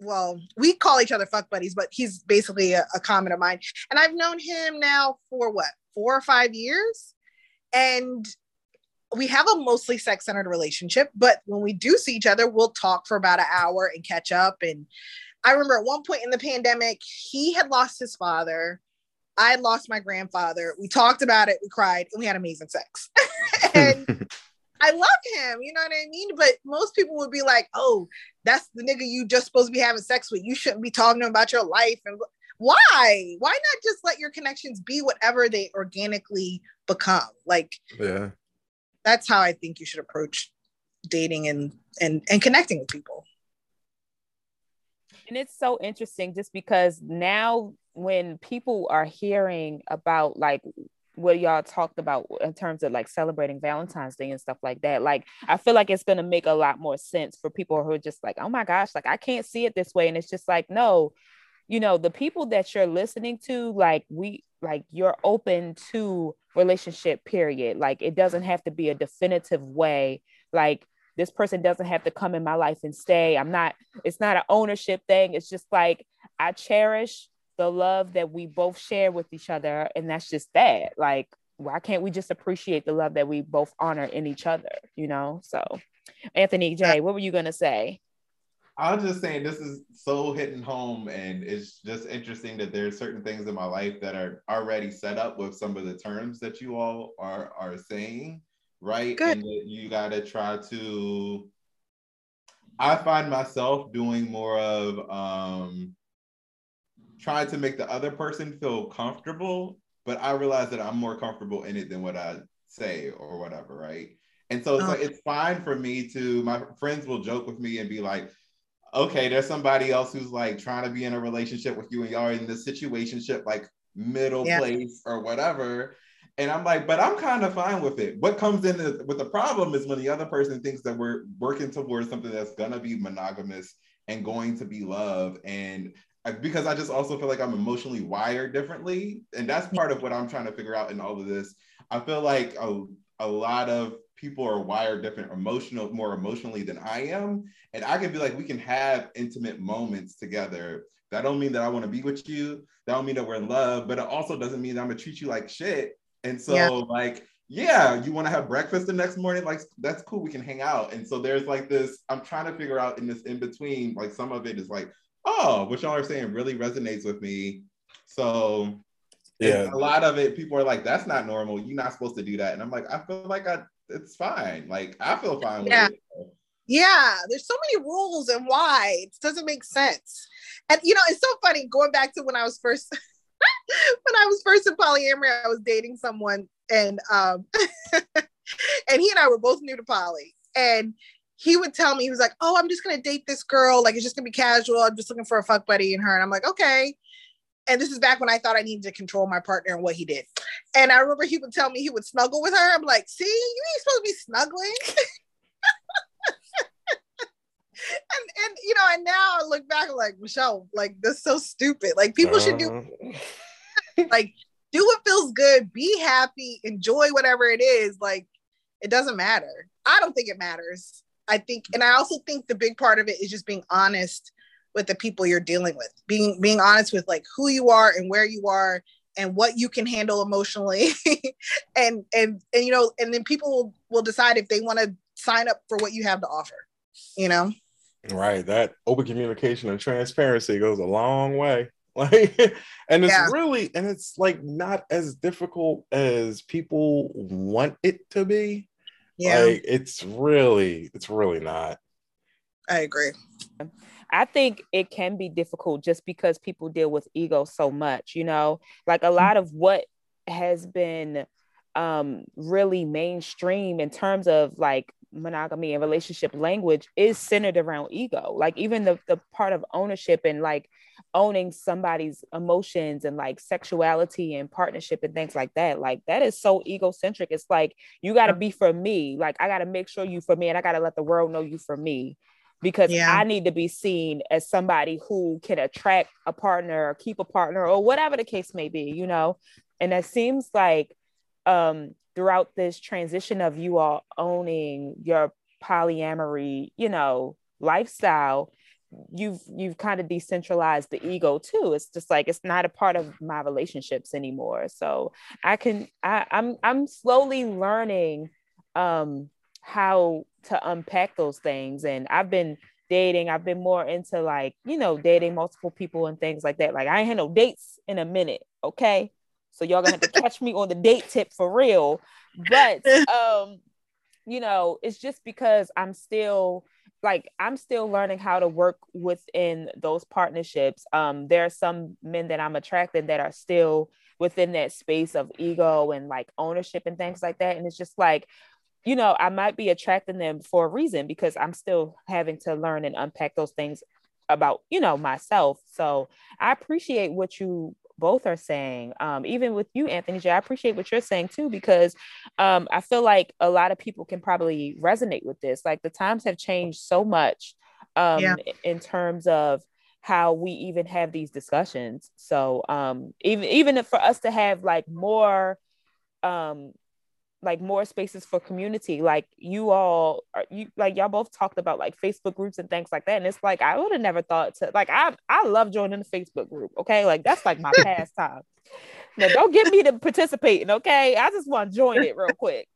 well, we call each other fuck buddies, but he's basically a, a common of mine. And I've known him now for what, four or five years? And we have a mostly sex-centered relationship, but when we do see each other, we'll talk for about an hour and catch up. And I remember at one point in the pandemic, he had lost his father. I had lost my grandfather. We talked about it. We cried, and we had amazing sex. And I love him. You know what I mean? But most people would be like, oh, that's the nigga you just supposed to be having sex with. You shouldn't be talking about your life. And why? Why not just let your connections be whatever they organically become? Like, yeah. That's how I think you should approach dating and, and, and connecting with people. And it's so interesting just because now when people are hearing about like what y'all talked about in terms of like celebrating Valentine's Day and stuff like that, like I feel like it's going to make a lot more sense for people who are just like, oh my gosh, like I can't see it this way. And it's just like, no, you know, the people that you're listening to, like we, like you're open to relationship period. Like it doesn't have to be a definitive way. Like this person doesn't have to come in my life and stay. I'm not, it's not an ownership thing. It's just like, I cherish the love that we both share with each other. And that's just that. Like, why can't we just appreciate the love that we both honor in each other? You know? So Anthony J, what were you going to say? I was just saying this is so hitting home, and it's just interesting that there's certain things in my life that are already set up with some of the terms that you all are are saying, right? Good. And that you gotta try to, I find myself doing more of um, trying to make the other person feel comfortable, but I realize that I'm more comfortable in it than what I say or whatever, right? And so it's oh. like, it's fine for me to, my friends will joke with me and be like, okay, there's somebody else who's like trying to be in a relationship with you and y'all are in this situationship, like middle yeah. place or whatever. And I'm like, but I'm kind of fine with it. What comes in is, with the problem is when the other person thinks that we're working towards something that's going to be monogamous and going to be love. And I, because I just also feel like I'm emotionally wired differently. And that's part of what I'm trying to figure out in all of this. I feel like a, a lot of people are wired different, emotional, more emotionally than I am. And I can be like, we can have intimate moments together. That don't mean that I want to be with you. That don't mean that we're in love, but it also doesn't mean that I'm going to treat you like shit. And so yeah. like, yeah, you want to have breakfast the next morning? Like, that's cool. We can hang out. And so there's like this, I'm trying to figure out in this in between, like some of it is like, oh, what y'all are saying really resonates with me. So yeah, a lot of it, people are like, that's not normal. You're not supposed to do that. And I'm like, I feel like I, it's fine. Like, I feel fine with yeah. it. Yeah, there's so many rules and why it doesn't make sense. And, you know, it's so funny going back to when I was first... when I was first in polyamory, I was dating someone and um, and he and I were both new to poly. And he would tell me, he was like, oh, I'm just going to date this girl. Like, it's just going to be casual. I'm just looking for a fuck buddy in her. And I'm like, okay. And this is back when I thought I needed to control my partner and what he did. And I remember he would tell me he would snuggle with her. I'm like, see, you ain't supposed to be snuggling. And, and you know, and now I look back, I'm like, Michelle, like, that's so stupid. Like, people uh-huh. should do, like, do what feels good, be happy, enjoy whatever it is. Like, it doesn't matter. I don't think it matters. I think, and I also think the big part of it is just being honest with the people you're dealing with, being, being honest with, like, who you are and where you are and what you can handle emotionally. and, and, and, you know, and then people will, will decide if they want to sign up for what you have to offer, you know? Right, that open communication and transparency goes a long way. Like, and it's yeah. really, and it's like not as difficult as people want it to be. Yeah, like, it's really, it's really not. I agree. I think it can be difficult just because people deal with ego so much. You know, like a lot of what has been um, really mainstream in terms of like monogamy and relationship language is centered around ego. Like even the, the part of ownership and like owning somebody's emotions and like sexuality and partnership and things like that, like that is so egocentric. It's like, you got to be for me. Like I got to make sure you for me, and I got to let the world know you for me, because yeah. I need to be seen as somebody who can attract a partner or keep a partner or whatever the case may be, you know. And that seems like um throughout this transition of you all owning your polyamory, you know, lifestyle, you've, you've kind of decentralized the ego too. It's just like, it's not a part of my relationships anymore. So I can, I, I'm, I'm slowly learning um, how to unpack those things. And I've been dating, I've been more into like, you know, dating multiple people and things like that. Like I ain't had no dates in a minute. Okay. So y'all gonna have to catch me on the date tip for real. But, um, you know, it's just because I'm still like, I'm still learning how to work within those partnerships. Um, there are some men that I'm attracted that are still within that space of ego and like ownership and things like that. And it's just like, you know, I might be attracting them for a reason because I'm still having to learn and unpack those things about, you know, myself. So I appreciate what you both are saying, um, even with you, Anthony J, I appreciate what you're saying too, because um, I feel like a lot of people can probably resonate with this. Like the times have changed so much um, yeah. in terms of how we even have these discussions. So um, even, even for us to have like more, um, like more spaces for community, like you all are, you like y'all both talked about like Facebook groups and things like that. And it's like, I would have never thought to like, I, I love joining the Facebook group. Okay. Like that's like my pastime. Now don't get me to participating. Okay. I just want to join it real quick.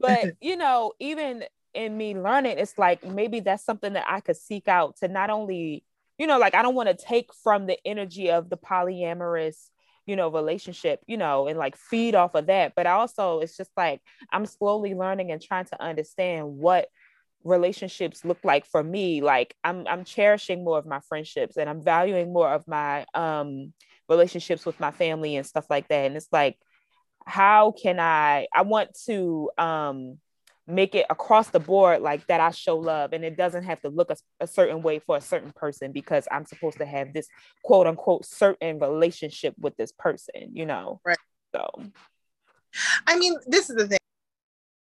But you know, even in me learning, it's like, maybe that's something that I could seek out to not only, you know, like, I don't want to take from the energy of the polyamorous, you know, relationship, you know, and like feed off of that. But also it's just like, I'm slowly learning and trying to understand what relationships look like for me. Like I'm, I'm cherishing more of my friendships and I'm valuing more of my um, relationships with my family and stuff like that. And it's like, how can I, I want to um, make it across the board, like that I show love and it doesn't have to look a, a certain way for a certain person because I'm supposed to have this quote unquote certain relationship with this person, you know? Right. So I mean, this is the thing,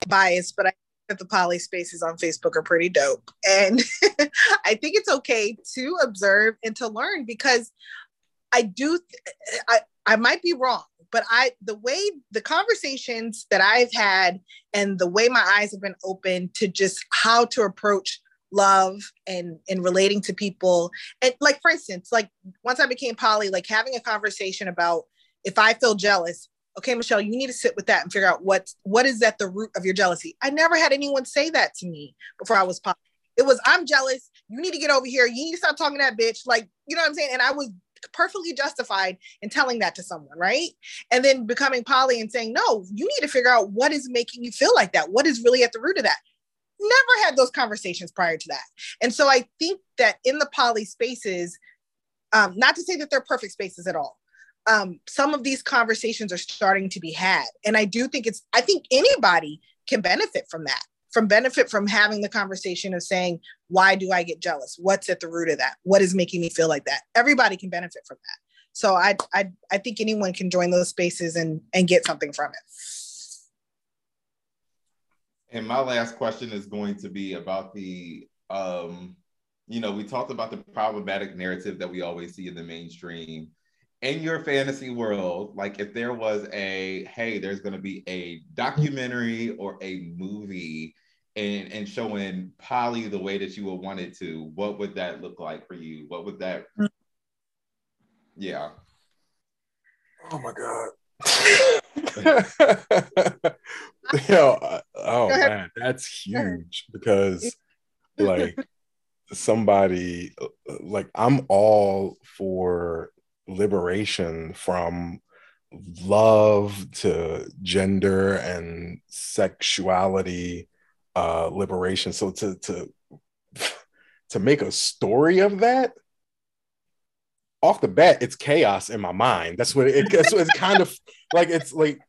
I'm biased, but I think that the poly spaces on Facebook are pretty dope. And I think it's okay to observe and to learn, because I do, th- I, I might be wrong, but I, the way the conversations that I've had and the way my eyes have been opened to just how to approach love and, and relating to people. And like, for instance, like once I became poly, like having a conversation about if I feel jealous, okay, Michelle, you need to sit with that and figure out what's, what is at the root of your jealousy. I never had anyone say that to me before I was poly. It was, I'm jealous. You need to get over here. You need to stop talking to that bitch. Like, you know what I'm saying? And I was perfectly justified in telling that to someone, right? And then becoming poly and saying, no, you need to figure out what is making you feel like that. What is really at the root of that? Never had those conversations prior to that. And so I think that in the poly spaces, um, not to say that they're perfect spaces at all, um, some of these conversations are starting to be had. And I do think it's, I think anybody can benefit from that, from benefit from having the conversation of saying, why do I get jealous? What's at the root of that? What is making me feel like that? Everybody can benefit from that. So I I, I think anyone can join those spaces and, and get something from it. And my last question is going to be about the, um, you know, we talked about the problematic narrative that we always see in the mainstream. In your fantasy world, like if there was a, hey, there's going to be a documentary or a movie and, and showing poly the way that you would want it to, what would that look like for you? What would that, yeah. Oh my God. Yo, I, oh man, that's huge, because like somebody, like I'm all for liberation from love to gender and sexuality, uh, liberation. So to to to make a story of that off the bat, it's chaos in my mind. That's what it. That's what it's kind of like. It's like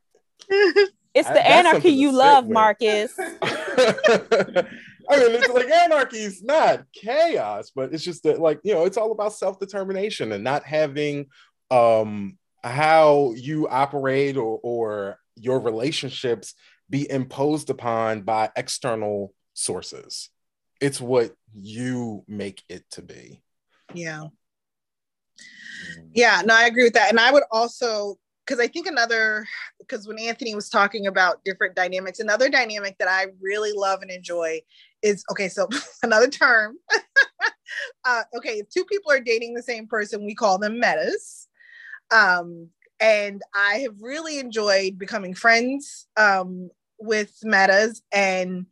it's the I, anarchy you love, with. Marcus. I mean, it's like anarchy is not chaos, but it's just that, like, you know, it's all about self-determination and not having um, how you operate or, or your relationships be imposed upon by external sources. It's what you make it to be. Yeah. Yeah, no, I agree with that. And I would also, because I think another, because when Anthony was talking about different dynamics, another dynamic that I really love and enjoy is, okay, so another term. uh, okay, if two people are dating the same person, we call them metas. Um, and I have really enjoyed becoming friends um, with metas, and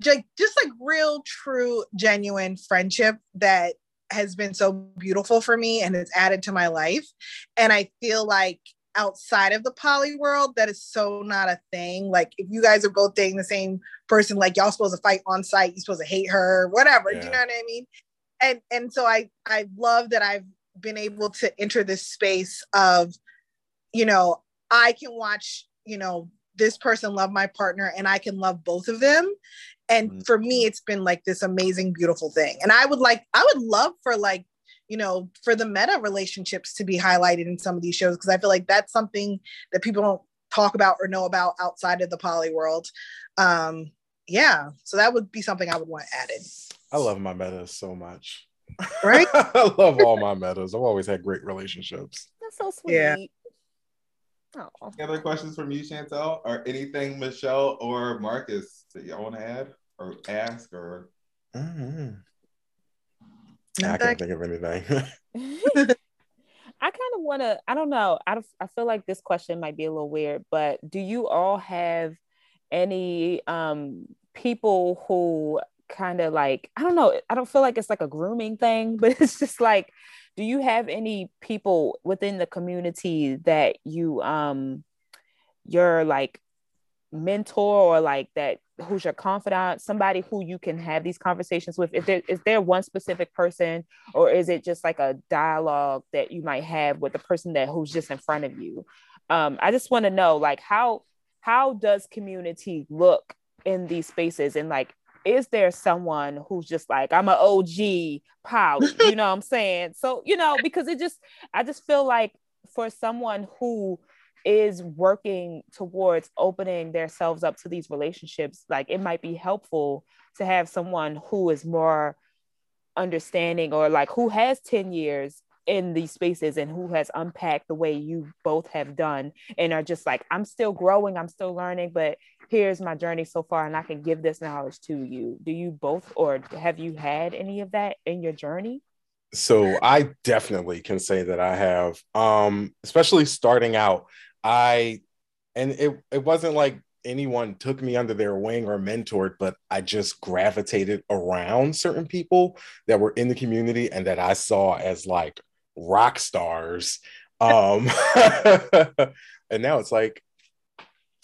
just, just like real, true, genuine friendship that has been so beautiful for me and has added to my life. And I feel like outside of the poly world, that is so not a thing. Like if you guys are both dating the same person, like y'all supposed to fight on site, you're supposed to hate her, whatever. Yeah. Do you know what I mean? And and so I I love that I've been able to enter this space of, you know, I can watch, you know, this person love my partner and I can love both of them. And mm-hmm. for me, it's been like this amazing, beautiful thing. And I would like, I would love for like, you know, for the meta relationships to be highlighted in some of these shows, because I feel like that's something that people don't talk about or know about outside of the poly world. Um, yeah, so that would be something I would want added. I love my metas so much. Right? I love all my metas. I've always had great relationships. That's so sweet. Yeah. Oh. Any other questions from you, Chantel, or anything, Michelle or Marcus, that y'all want to add or ask or? Mm-hmm. I can't think of anything. I kind of want to, I don't know. I, I feel like this question might be a little weird, but do you all have any um, people who kind of like, I don't know. I don't feel like it's like a grooming thing, but it's just like, do you have any people within the community that you, um, you're like mentor or like that, who's your confidant, somebody who you can have these conversations with? If there is there one specific person, or is it just like a dialogue that you might have with the person that who's just in front of you? Um, I just want to know, like, how how does community look in these spaces? And like, is there someone who's just like, I'm an O G poly, you know what I'm saying? So, you know, because it just, I just feel like for someone who is working towards opening themselves up to these relationships, like it might be helpful to have someone who is more understanding, or like who has ten years in these spaces and who has unpacked the way you both have done and are just like, I'm still growing, I'm still learning, but here's my journey so far and I can give this knowledge to you. Do you both, or have you had any of that in your journey? So I definitely can say that I have, um, especially starting out, I, and it, it wasn't like anyone took me under their wing or mentored, but I just gravitated around certain people that were in the community and that I saw as like rock stars. Um, and now it's like,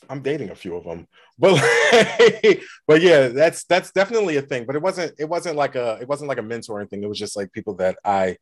I'm dating a few of them, but like, but yeah, that's that's definitely a thing. But it wasn't it wasn't like a it wasn't like a mentoring thing. It was just like people that I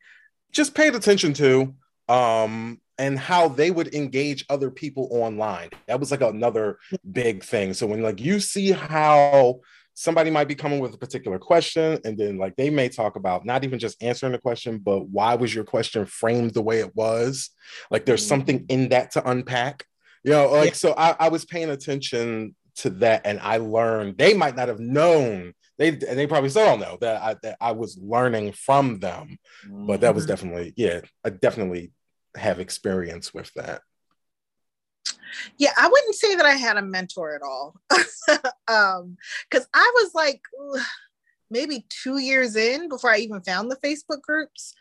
just paid attention to, um, and how they would engage other people online. That was like another big thing. So when like you see how somebody might be coming with a particular question, and then like they may talk about not even just answering the question, but why was your question framed the way it was? Like there's something in that to unpack. You know, like, yeah. So I, I was paying attention to that, and I learned, they might not have known, they they probably still don't know that I, that I was learning from them, mm-hmm. But that was definitely, yeah, I definitely have experience with that. Yeah, I wouldn't say that I had a mentor at all, um, because I was like maybe two years in before I even found the Facebook groups.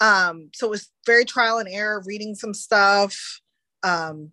Um, so it was very trial and error, reading some stuff. Um,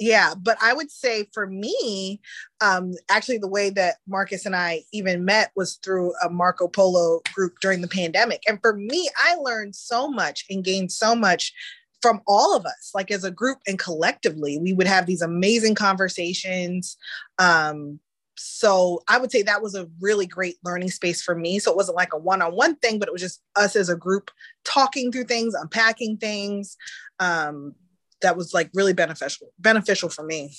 Yeah, but I would say for me, um, actually the way that Marcus and I even met was through a Marco Polo group during the pandemic. And for me, I learned so much and gained so much from all of us, like as a group and collectively, we would have these amazing conversations. Um, so I would say that was a really great learning space for me. So it wasn't like a one-on-one thing, but it was just us as a group talking through things, unpacking things, um, that was like really beneficial, beneficial for me.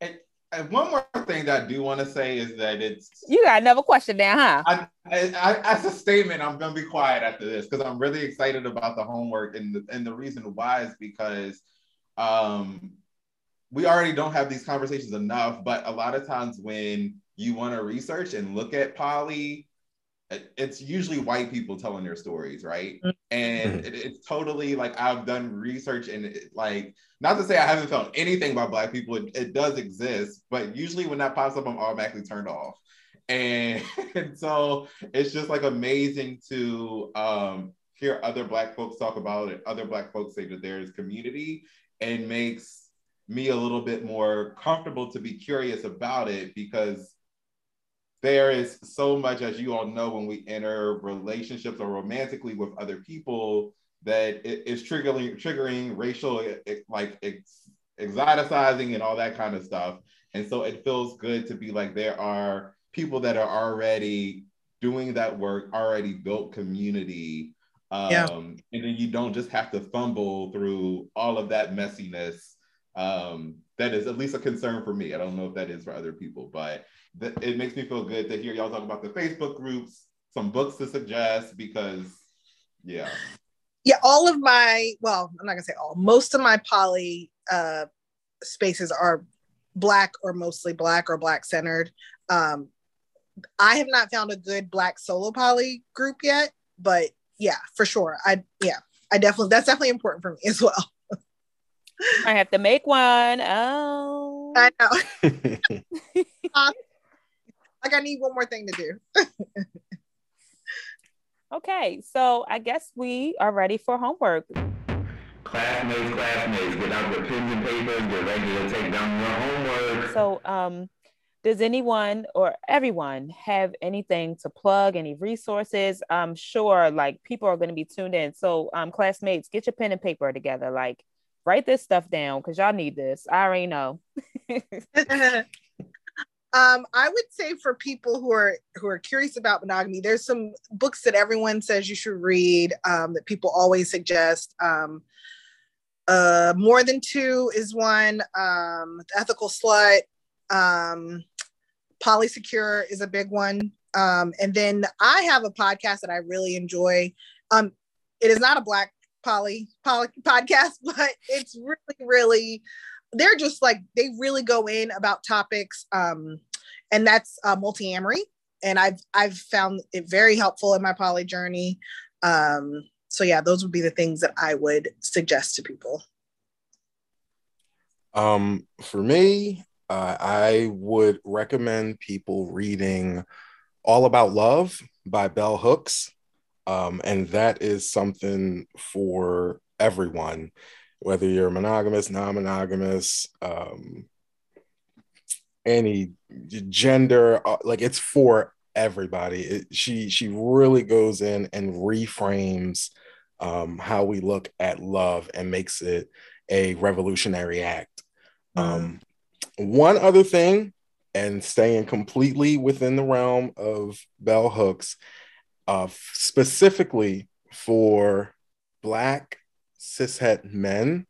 And, and one more thing that I do want to say is that it's... You got another question now, huh? I, I, I, as a statement, I'm going to be quiet after this because I'm really excited about the homework. And the, and the reason why is because um, we already don't have these conversations enough, but a lot of times when you want to research and look at poly, it's usually white people telling their stories, right? And it, it's totally like I've done research and it, like, not to say I haven't found anything about Black people, it, it does exist, but usually when that pops up, I'm automatically turned off. And, and so it's just like amazing to um, hear other Black folks talk about it, other Black folks say that there is community, and makes me a little bit more comfortable to be curious about it, because there is so much, as you all know, when we enter relationships or romantically with other people, that it is triggering, triggering racial, it, like ex, exoticizing and all that kind of stuff. And so it feels good to be like, there are people that are already doing that work, already built community. Um, yeah. And then you don't just have to fumble through all of that messiness. Um, that is at least a concern for me. I don't know if that is for other people, but th- it makes me feel good to hear y'all talk about the Facebook groups, some books to suggest, because yeah. Yeah, all of my, well, I'm not gonna say all, most of my poly uh, spaces are Black or mostly Black or Black centered. Um, I have not found a good Black solo poly group yet, but yeah, for sure. I, yeah, I definitely, that's definitely important for me as well. I have to make one. Oh, I know. um, like I need one more thing to do. Okay, so I guess we are ready for homework. Classmates, classmates, get out your pens and paper. You're ready to take down your homework. So, um, does anyone or everyone have anything to plug? Any resources? I'm sure, like people are going to be tuned in. So, um, classmates, get your pen and paper together. Like. Write this stuff down because y'all need this. I already know. um, I would say for people who are who are curious about monogamy, there's some books that everyone says you should read um, that people always suggest. Um, uh, More Than Two is one. Um, The Ethical Slut. Um, Polysecure is a big one. Um, and then I have a podcast that I really enjoy. Um, it is not a Black poly, poly podcast, but it's really, really, they're just like, they really go in about topics. Um, and that's uh, multi-amory. And I've, I've found it very helpful in my poly journey. Um, so yeah, those would be the things that I would suggest to people. Um, for me, uh, I would recommend people reading All About Love by Bell Hooks. Um, and that is something for everyone, whether you're monogamous, non-monogamous, um, any gender, like it's for everybody. It, she she really goes in and reframes um, how we look at love and makes it a revolutionary act. Um, one other thing, and staying completely within the realm of Bell Hooks, uh, specifically for Black cishet men,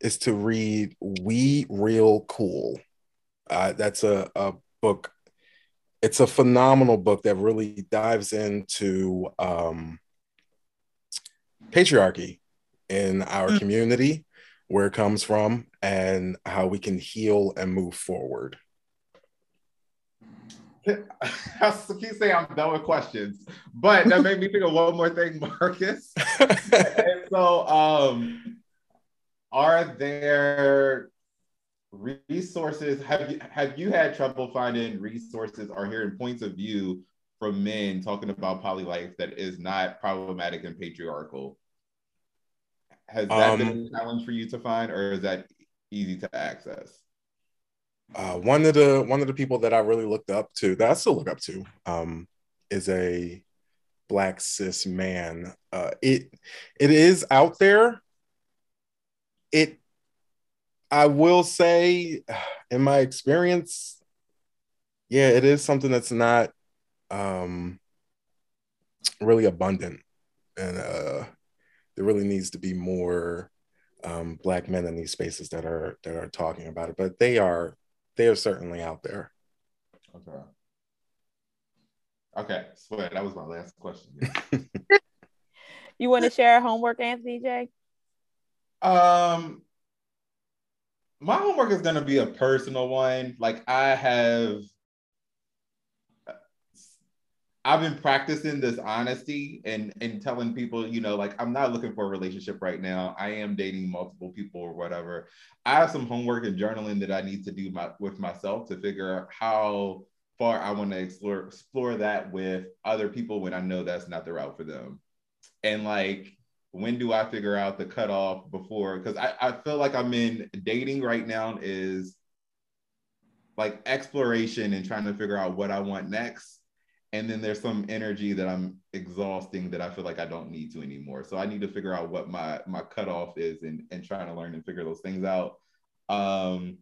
is to read We Real Cool. Uh, that's a, a book. It's a phenomenal book that really dives into um, patriarchy in our mm-hmm. community, where it comes from, and how we can heal and move forward. Can you say I'm done with questions, but that made me think of one more thing, Marcus. And so, um, are there resources? Have you, have you had trouble finding resources or hearing points of view from men talking about poly life that is not problematic and patriarchal? Has that um, been a challenge for you to find, or is that easy to access? Uh, one of the one of the people that I really looked up to, that I still look up to, um, is a Black cis man. Uh, it it is out there. It, I will say, in my experience, yeah, it is something that's not um, really abundant, and. Uh, There really needs to be more um, Black men in these spaces that are that are talking about it, but they are they are certainly out there. Okay. Okay, swear, that was my last question. You want to share homework, Anthony J? Um, my homework is going to be a personal one. Like I have, I've been practicing this honesty and, and telling people, you know, like, I'm not looking for a relationship right now. I am dating multiple people or whatever. I have some homework and journaling that I need to do my, with myself to figure out how far I want to explore, explore that with other people when I know that's not the route for them. And like, when do I figure out the cutoff before? Because I, I feel like I'm in dating right now is like exploration and trying to figure out what I want next. And then there's some energy that I'm exhausting that I feel like I don't need to anymore. So I need to figure out what my, my cutoff is and, and trying to learn and figure those things out. Um,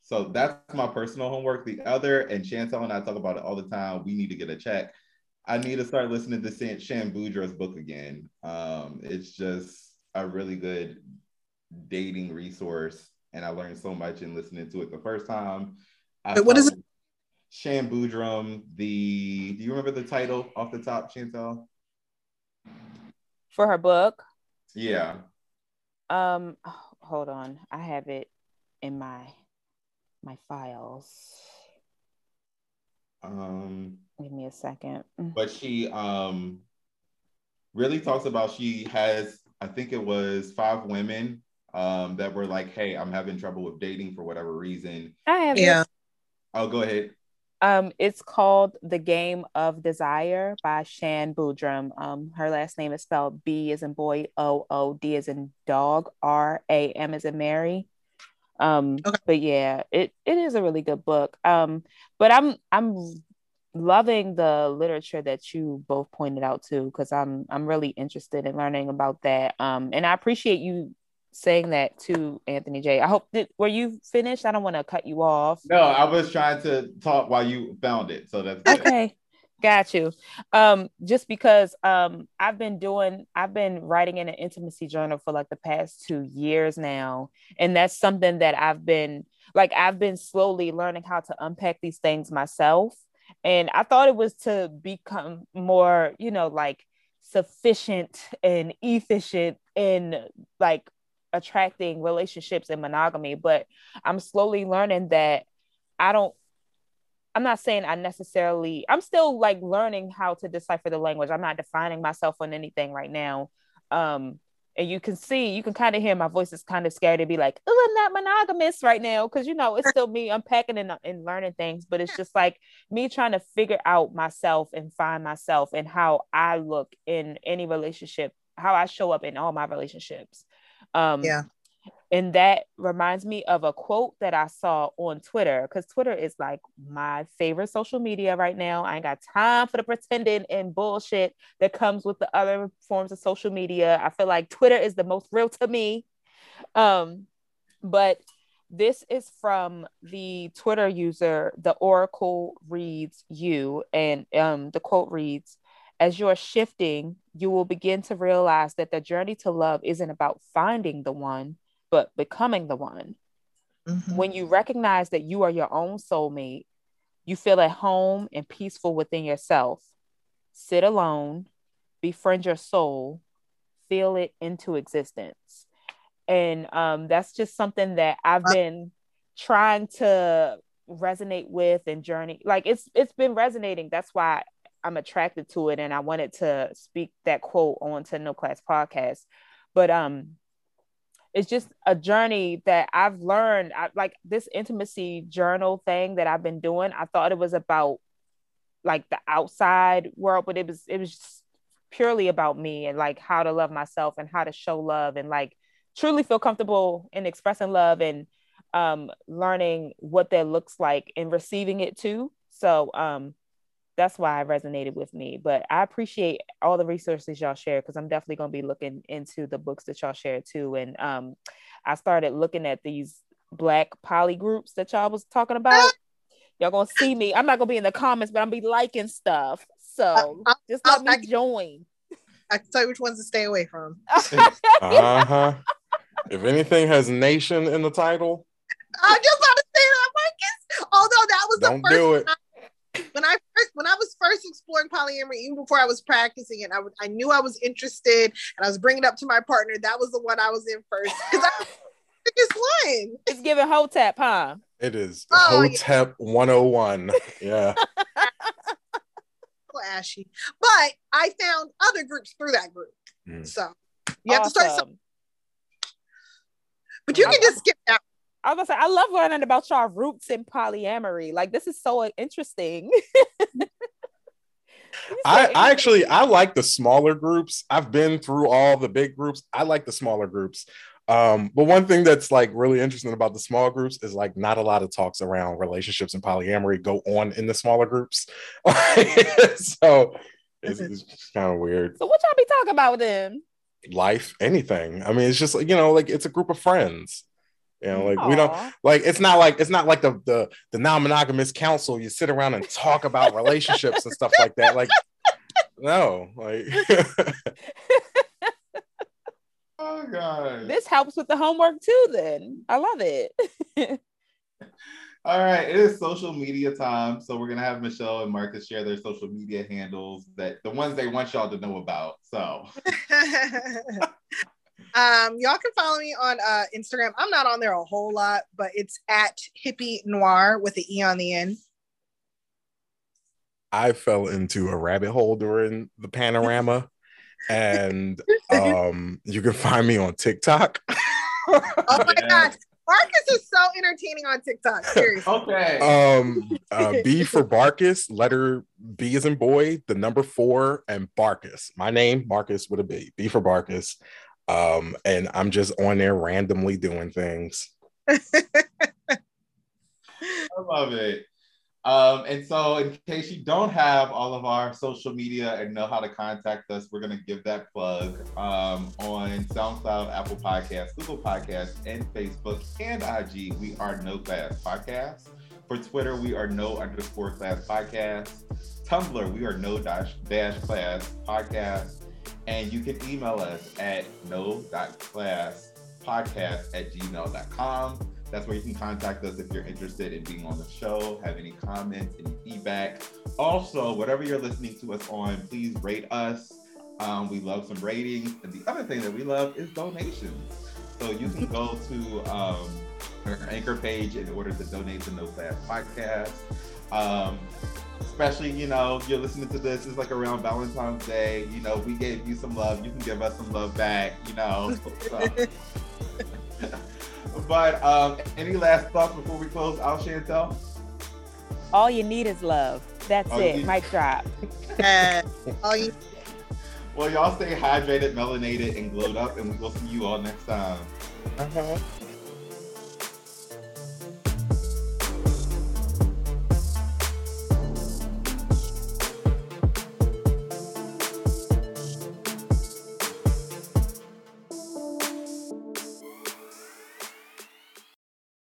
so that's my personal homework. The other, and Chantel and I talk about it all the time, we need to get a check. I need to start listening to Shan Boodram's book again. Um, it's just a really good dating resource. And I learned so much in listening to it the first time. I what is it? Shan Boodram, the, do you remember the title off the top, Chantel? For her book? Yeah. Um, hold on. I have it in my, my files. Um, Give me a second. But she um, really talks about, she has, I think it was five women um, that were like, hey, I'm having trouble with dating for whatever reason. I have yeah. it. Oh, go ahead. Um, it's called The Game of Desire by Shan Boodram. Um, her last name is spelled B as in boy, O O D as in dog, R A M as in Mary. Um, okay. But yeah, it it is a really good book. Um, but I'm I'm loving the literature that you both pointed out too, because I'm I'm really interested in learning about that. Um, and I appreciate you saying that too, Anthony J. I hope that, were you finished? I don't want to cut you off. No, I was trying to talk while you found it. So that's good. Okay. Got you. Um, just because um, I've been doing, I've been writing in an intimacy journal for like the past two years now. And that's something that I've been, like, I've been slowly learning how to unpack these things myself. And I thought it was to become more, you know, like sufficient and efficient in like attracting relationships and monogamy, but I'm slowly learning that I don't I'm not saying I necessarily I'm still like learning how to decipher the language. I'm not defining myself on anything right now. Um, and you can see, you can kind of hear my voice is kind of scared to be like, oh, I'm not monogamous right now. Cause you know, it's still me unpacking and, and learning things, but it's just like me trying to figure out myself and find myself and how I look in any relationship, how I show up in all my relationships. Um, yeah. And that reminds me of a quote that I saw on Twitter, because Twitter is like my favorite social media right now. I ain't got time for the pretending and bullshit that comes with the other forms of social media. I feel like Twitter is the most real to me. Um, but this is from the Twitter user, The Oracle Reads You. And um, the quote reads, "As you're shifting, you will begin to realize that the journey to love isn't about finding the one, but becoming the one." Mm-hmm. When you recognize that you are your own soulmate, you feel at home and peaceful within yourself. Sit alone, befriend your soul, feel it into existence. And um, that's just something that I've been trying to resonate with and journey. Like it's it's been resonating. That's why I'm attracted to it. And I wanted to speak that quote on to No Class Podcast. But um, it's just a journey that I've learned, I, like this intimacy journal thing that I've been doing. I thought it was about like the outside world, but it was, it was just purely about me and like how to love myself and how to show love and like truly feel comfortable in expressing love and um, learning what that looks like and receiving it too. So um, that's why it resonated with me, but I appreciate all the resources y'all share. Cause I'm definitely going to be looking into the books that y'all share too. And, um, I started looking at these Black poly groups that y'all was talking about. Y'all going to see me. I'm not going to be in the comments, but I'm going to be liking stuff. So uh, just let uh, me I can, join. I can tell you which ones to stay away from. uh-huh. If anything has nation in the title. I'm just about to say that, Marcus. Although that was don't the first do it. Time When I first, when I was first exploring polyamory, even before I was practicing it, I, w- I knew I was interested, and I was bringing it up to my partner. That was the one I was in first because I was the biggest one. It's giving Hotep, huh? It is oh, Hotep yeah. one oh one. Yeah, ashy. But I found other groups through that group, mm. so you have awesome. To start something. But you I- can just skip that. I was gonna say, I love learning about y'all roots in polyamory. Like, this is so interesting. I, I actually, I like the smaller groups. I've been through all the big groups. I like the smaller groups. Um, but one thing that's like really interesting about the small groups is like not a lot of talks around relationships and polyamory go on in the smaller groups. So it's, it's just kind of weird. So what y'all be talking about then? Life, anything. I mean, it's just like, you know, like it's a group of friends. You know, like Aww. we don't like it's not like it's not like the the, the non-monogamous council. You sit around and talk about relationships and stuff like that. Like, no, like oh god. This helps with the homework too, then. I love it. All right, it is social media time. So we're gonna have Michelle and Marcus share their social media handles, that the ones they want y'all to know about. So Um, y'all can follow me on uh, Instagram. I'm not on there a whole lot, but it's at hippie noir with an E on the end. I fell into a rabbit hole during the panorama, and um, you can find me on TikTok. Oh my yeah. gosh, Marcus is so entertaining on TikTok. Seriously. Okay. Um, uh, B for Barkus, letter B as in boy, the number four, and Barkus. My name, Marcus with a B. B for Barkus. Um, and I'm just on there randomly doing things. I love it. Um, and so in case you don't have all of our social media and know how to contact us, we're going to give that plug um, on SoundCloud, Apple Podcasts, Google Podcasts, and Facebook and I G. We are No Class Podcast. For Twitter, we are no underscore class podcast. Tumblr, we are no dash, dash class podcast. And you can email us at no.classpodcast at gmail dot com. That's where you can contact us if you're interested in being on the show, have any comments, any feedback. Also, whatever you're listening to us on, please rate us Um, we love some ratings. And the other thing that we love is donations. So you can go to um, our Anchor page in order to donate to No Class Podcast. Um, especially, you know, if you're listening to this, it's like around Valentine's Day. You know, we gave you some love. You can give us some love back, you know. So. But um, any last thoughts before we close out, Chantel? All you need is love. That's all it. Need- Mic drop. uh, all you. Well, y'all stay hydrated, melanated, and glowed up, and we will see you all next time. Uh-huh.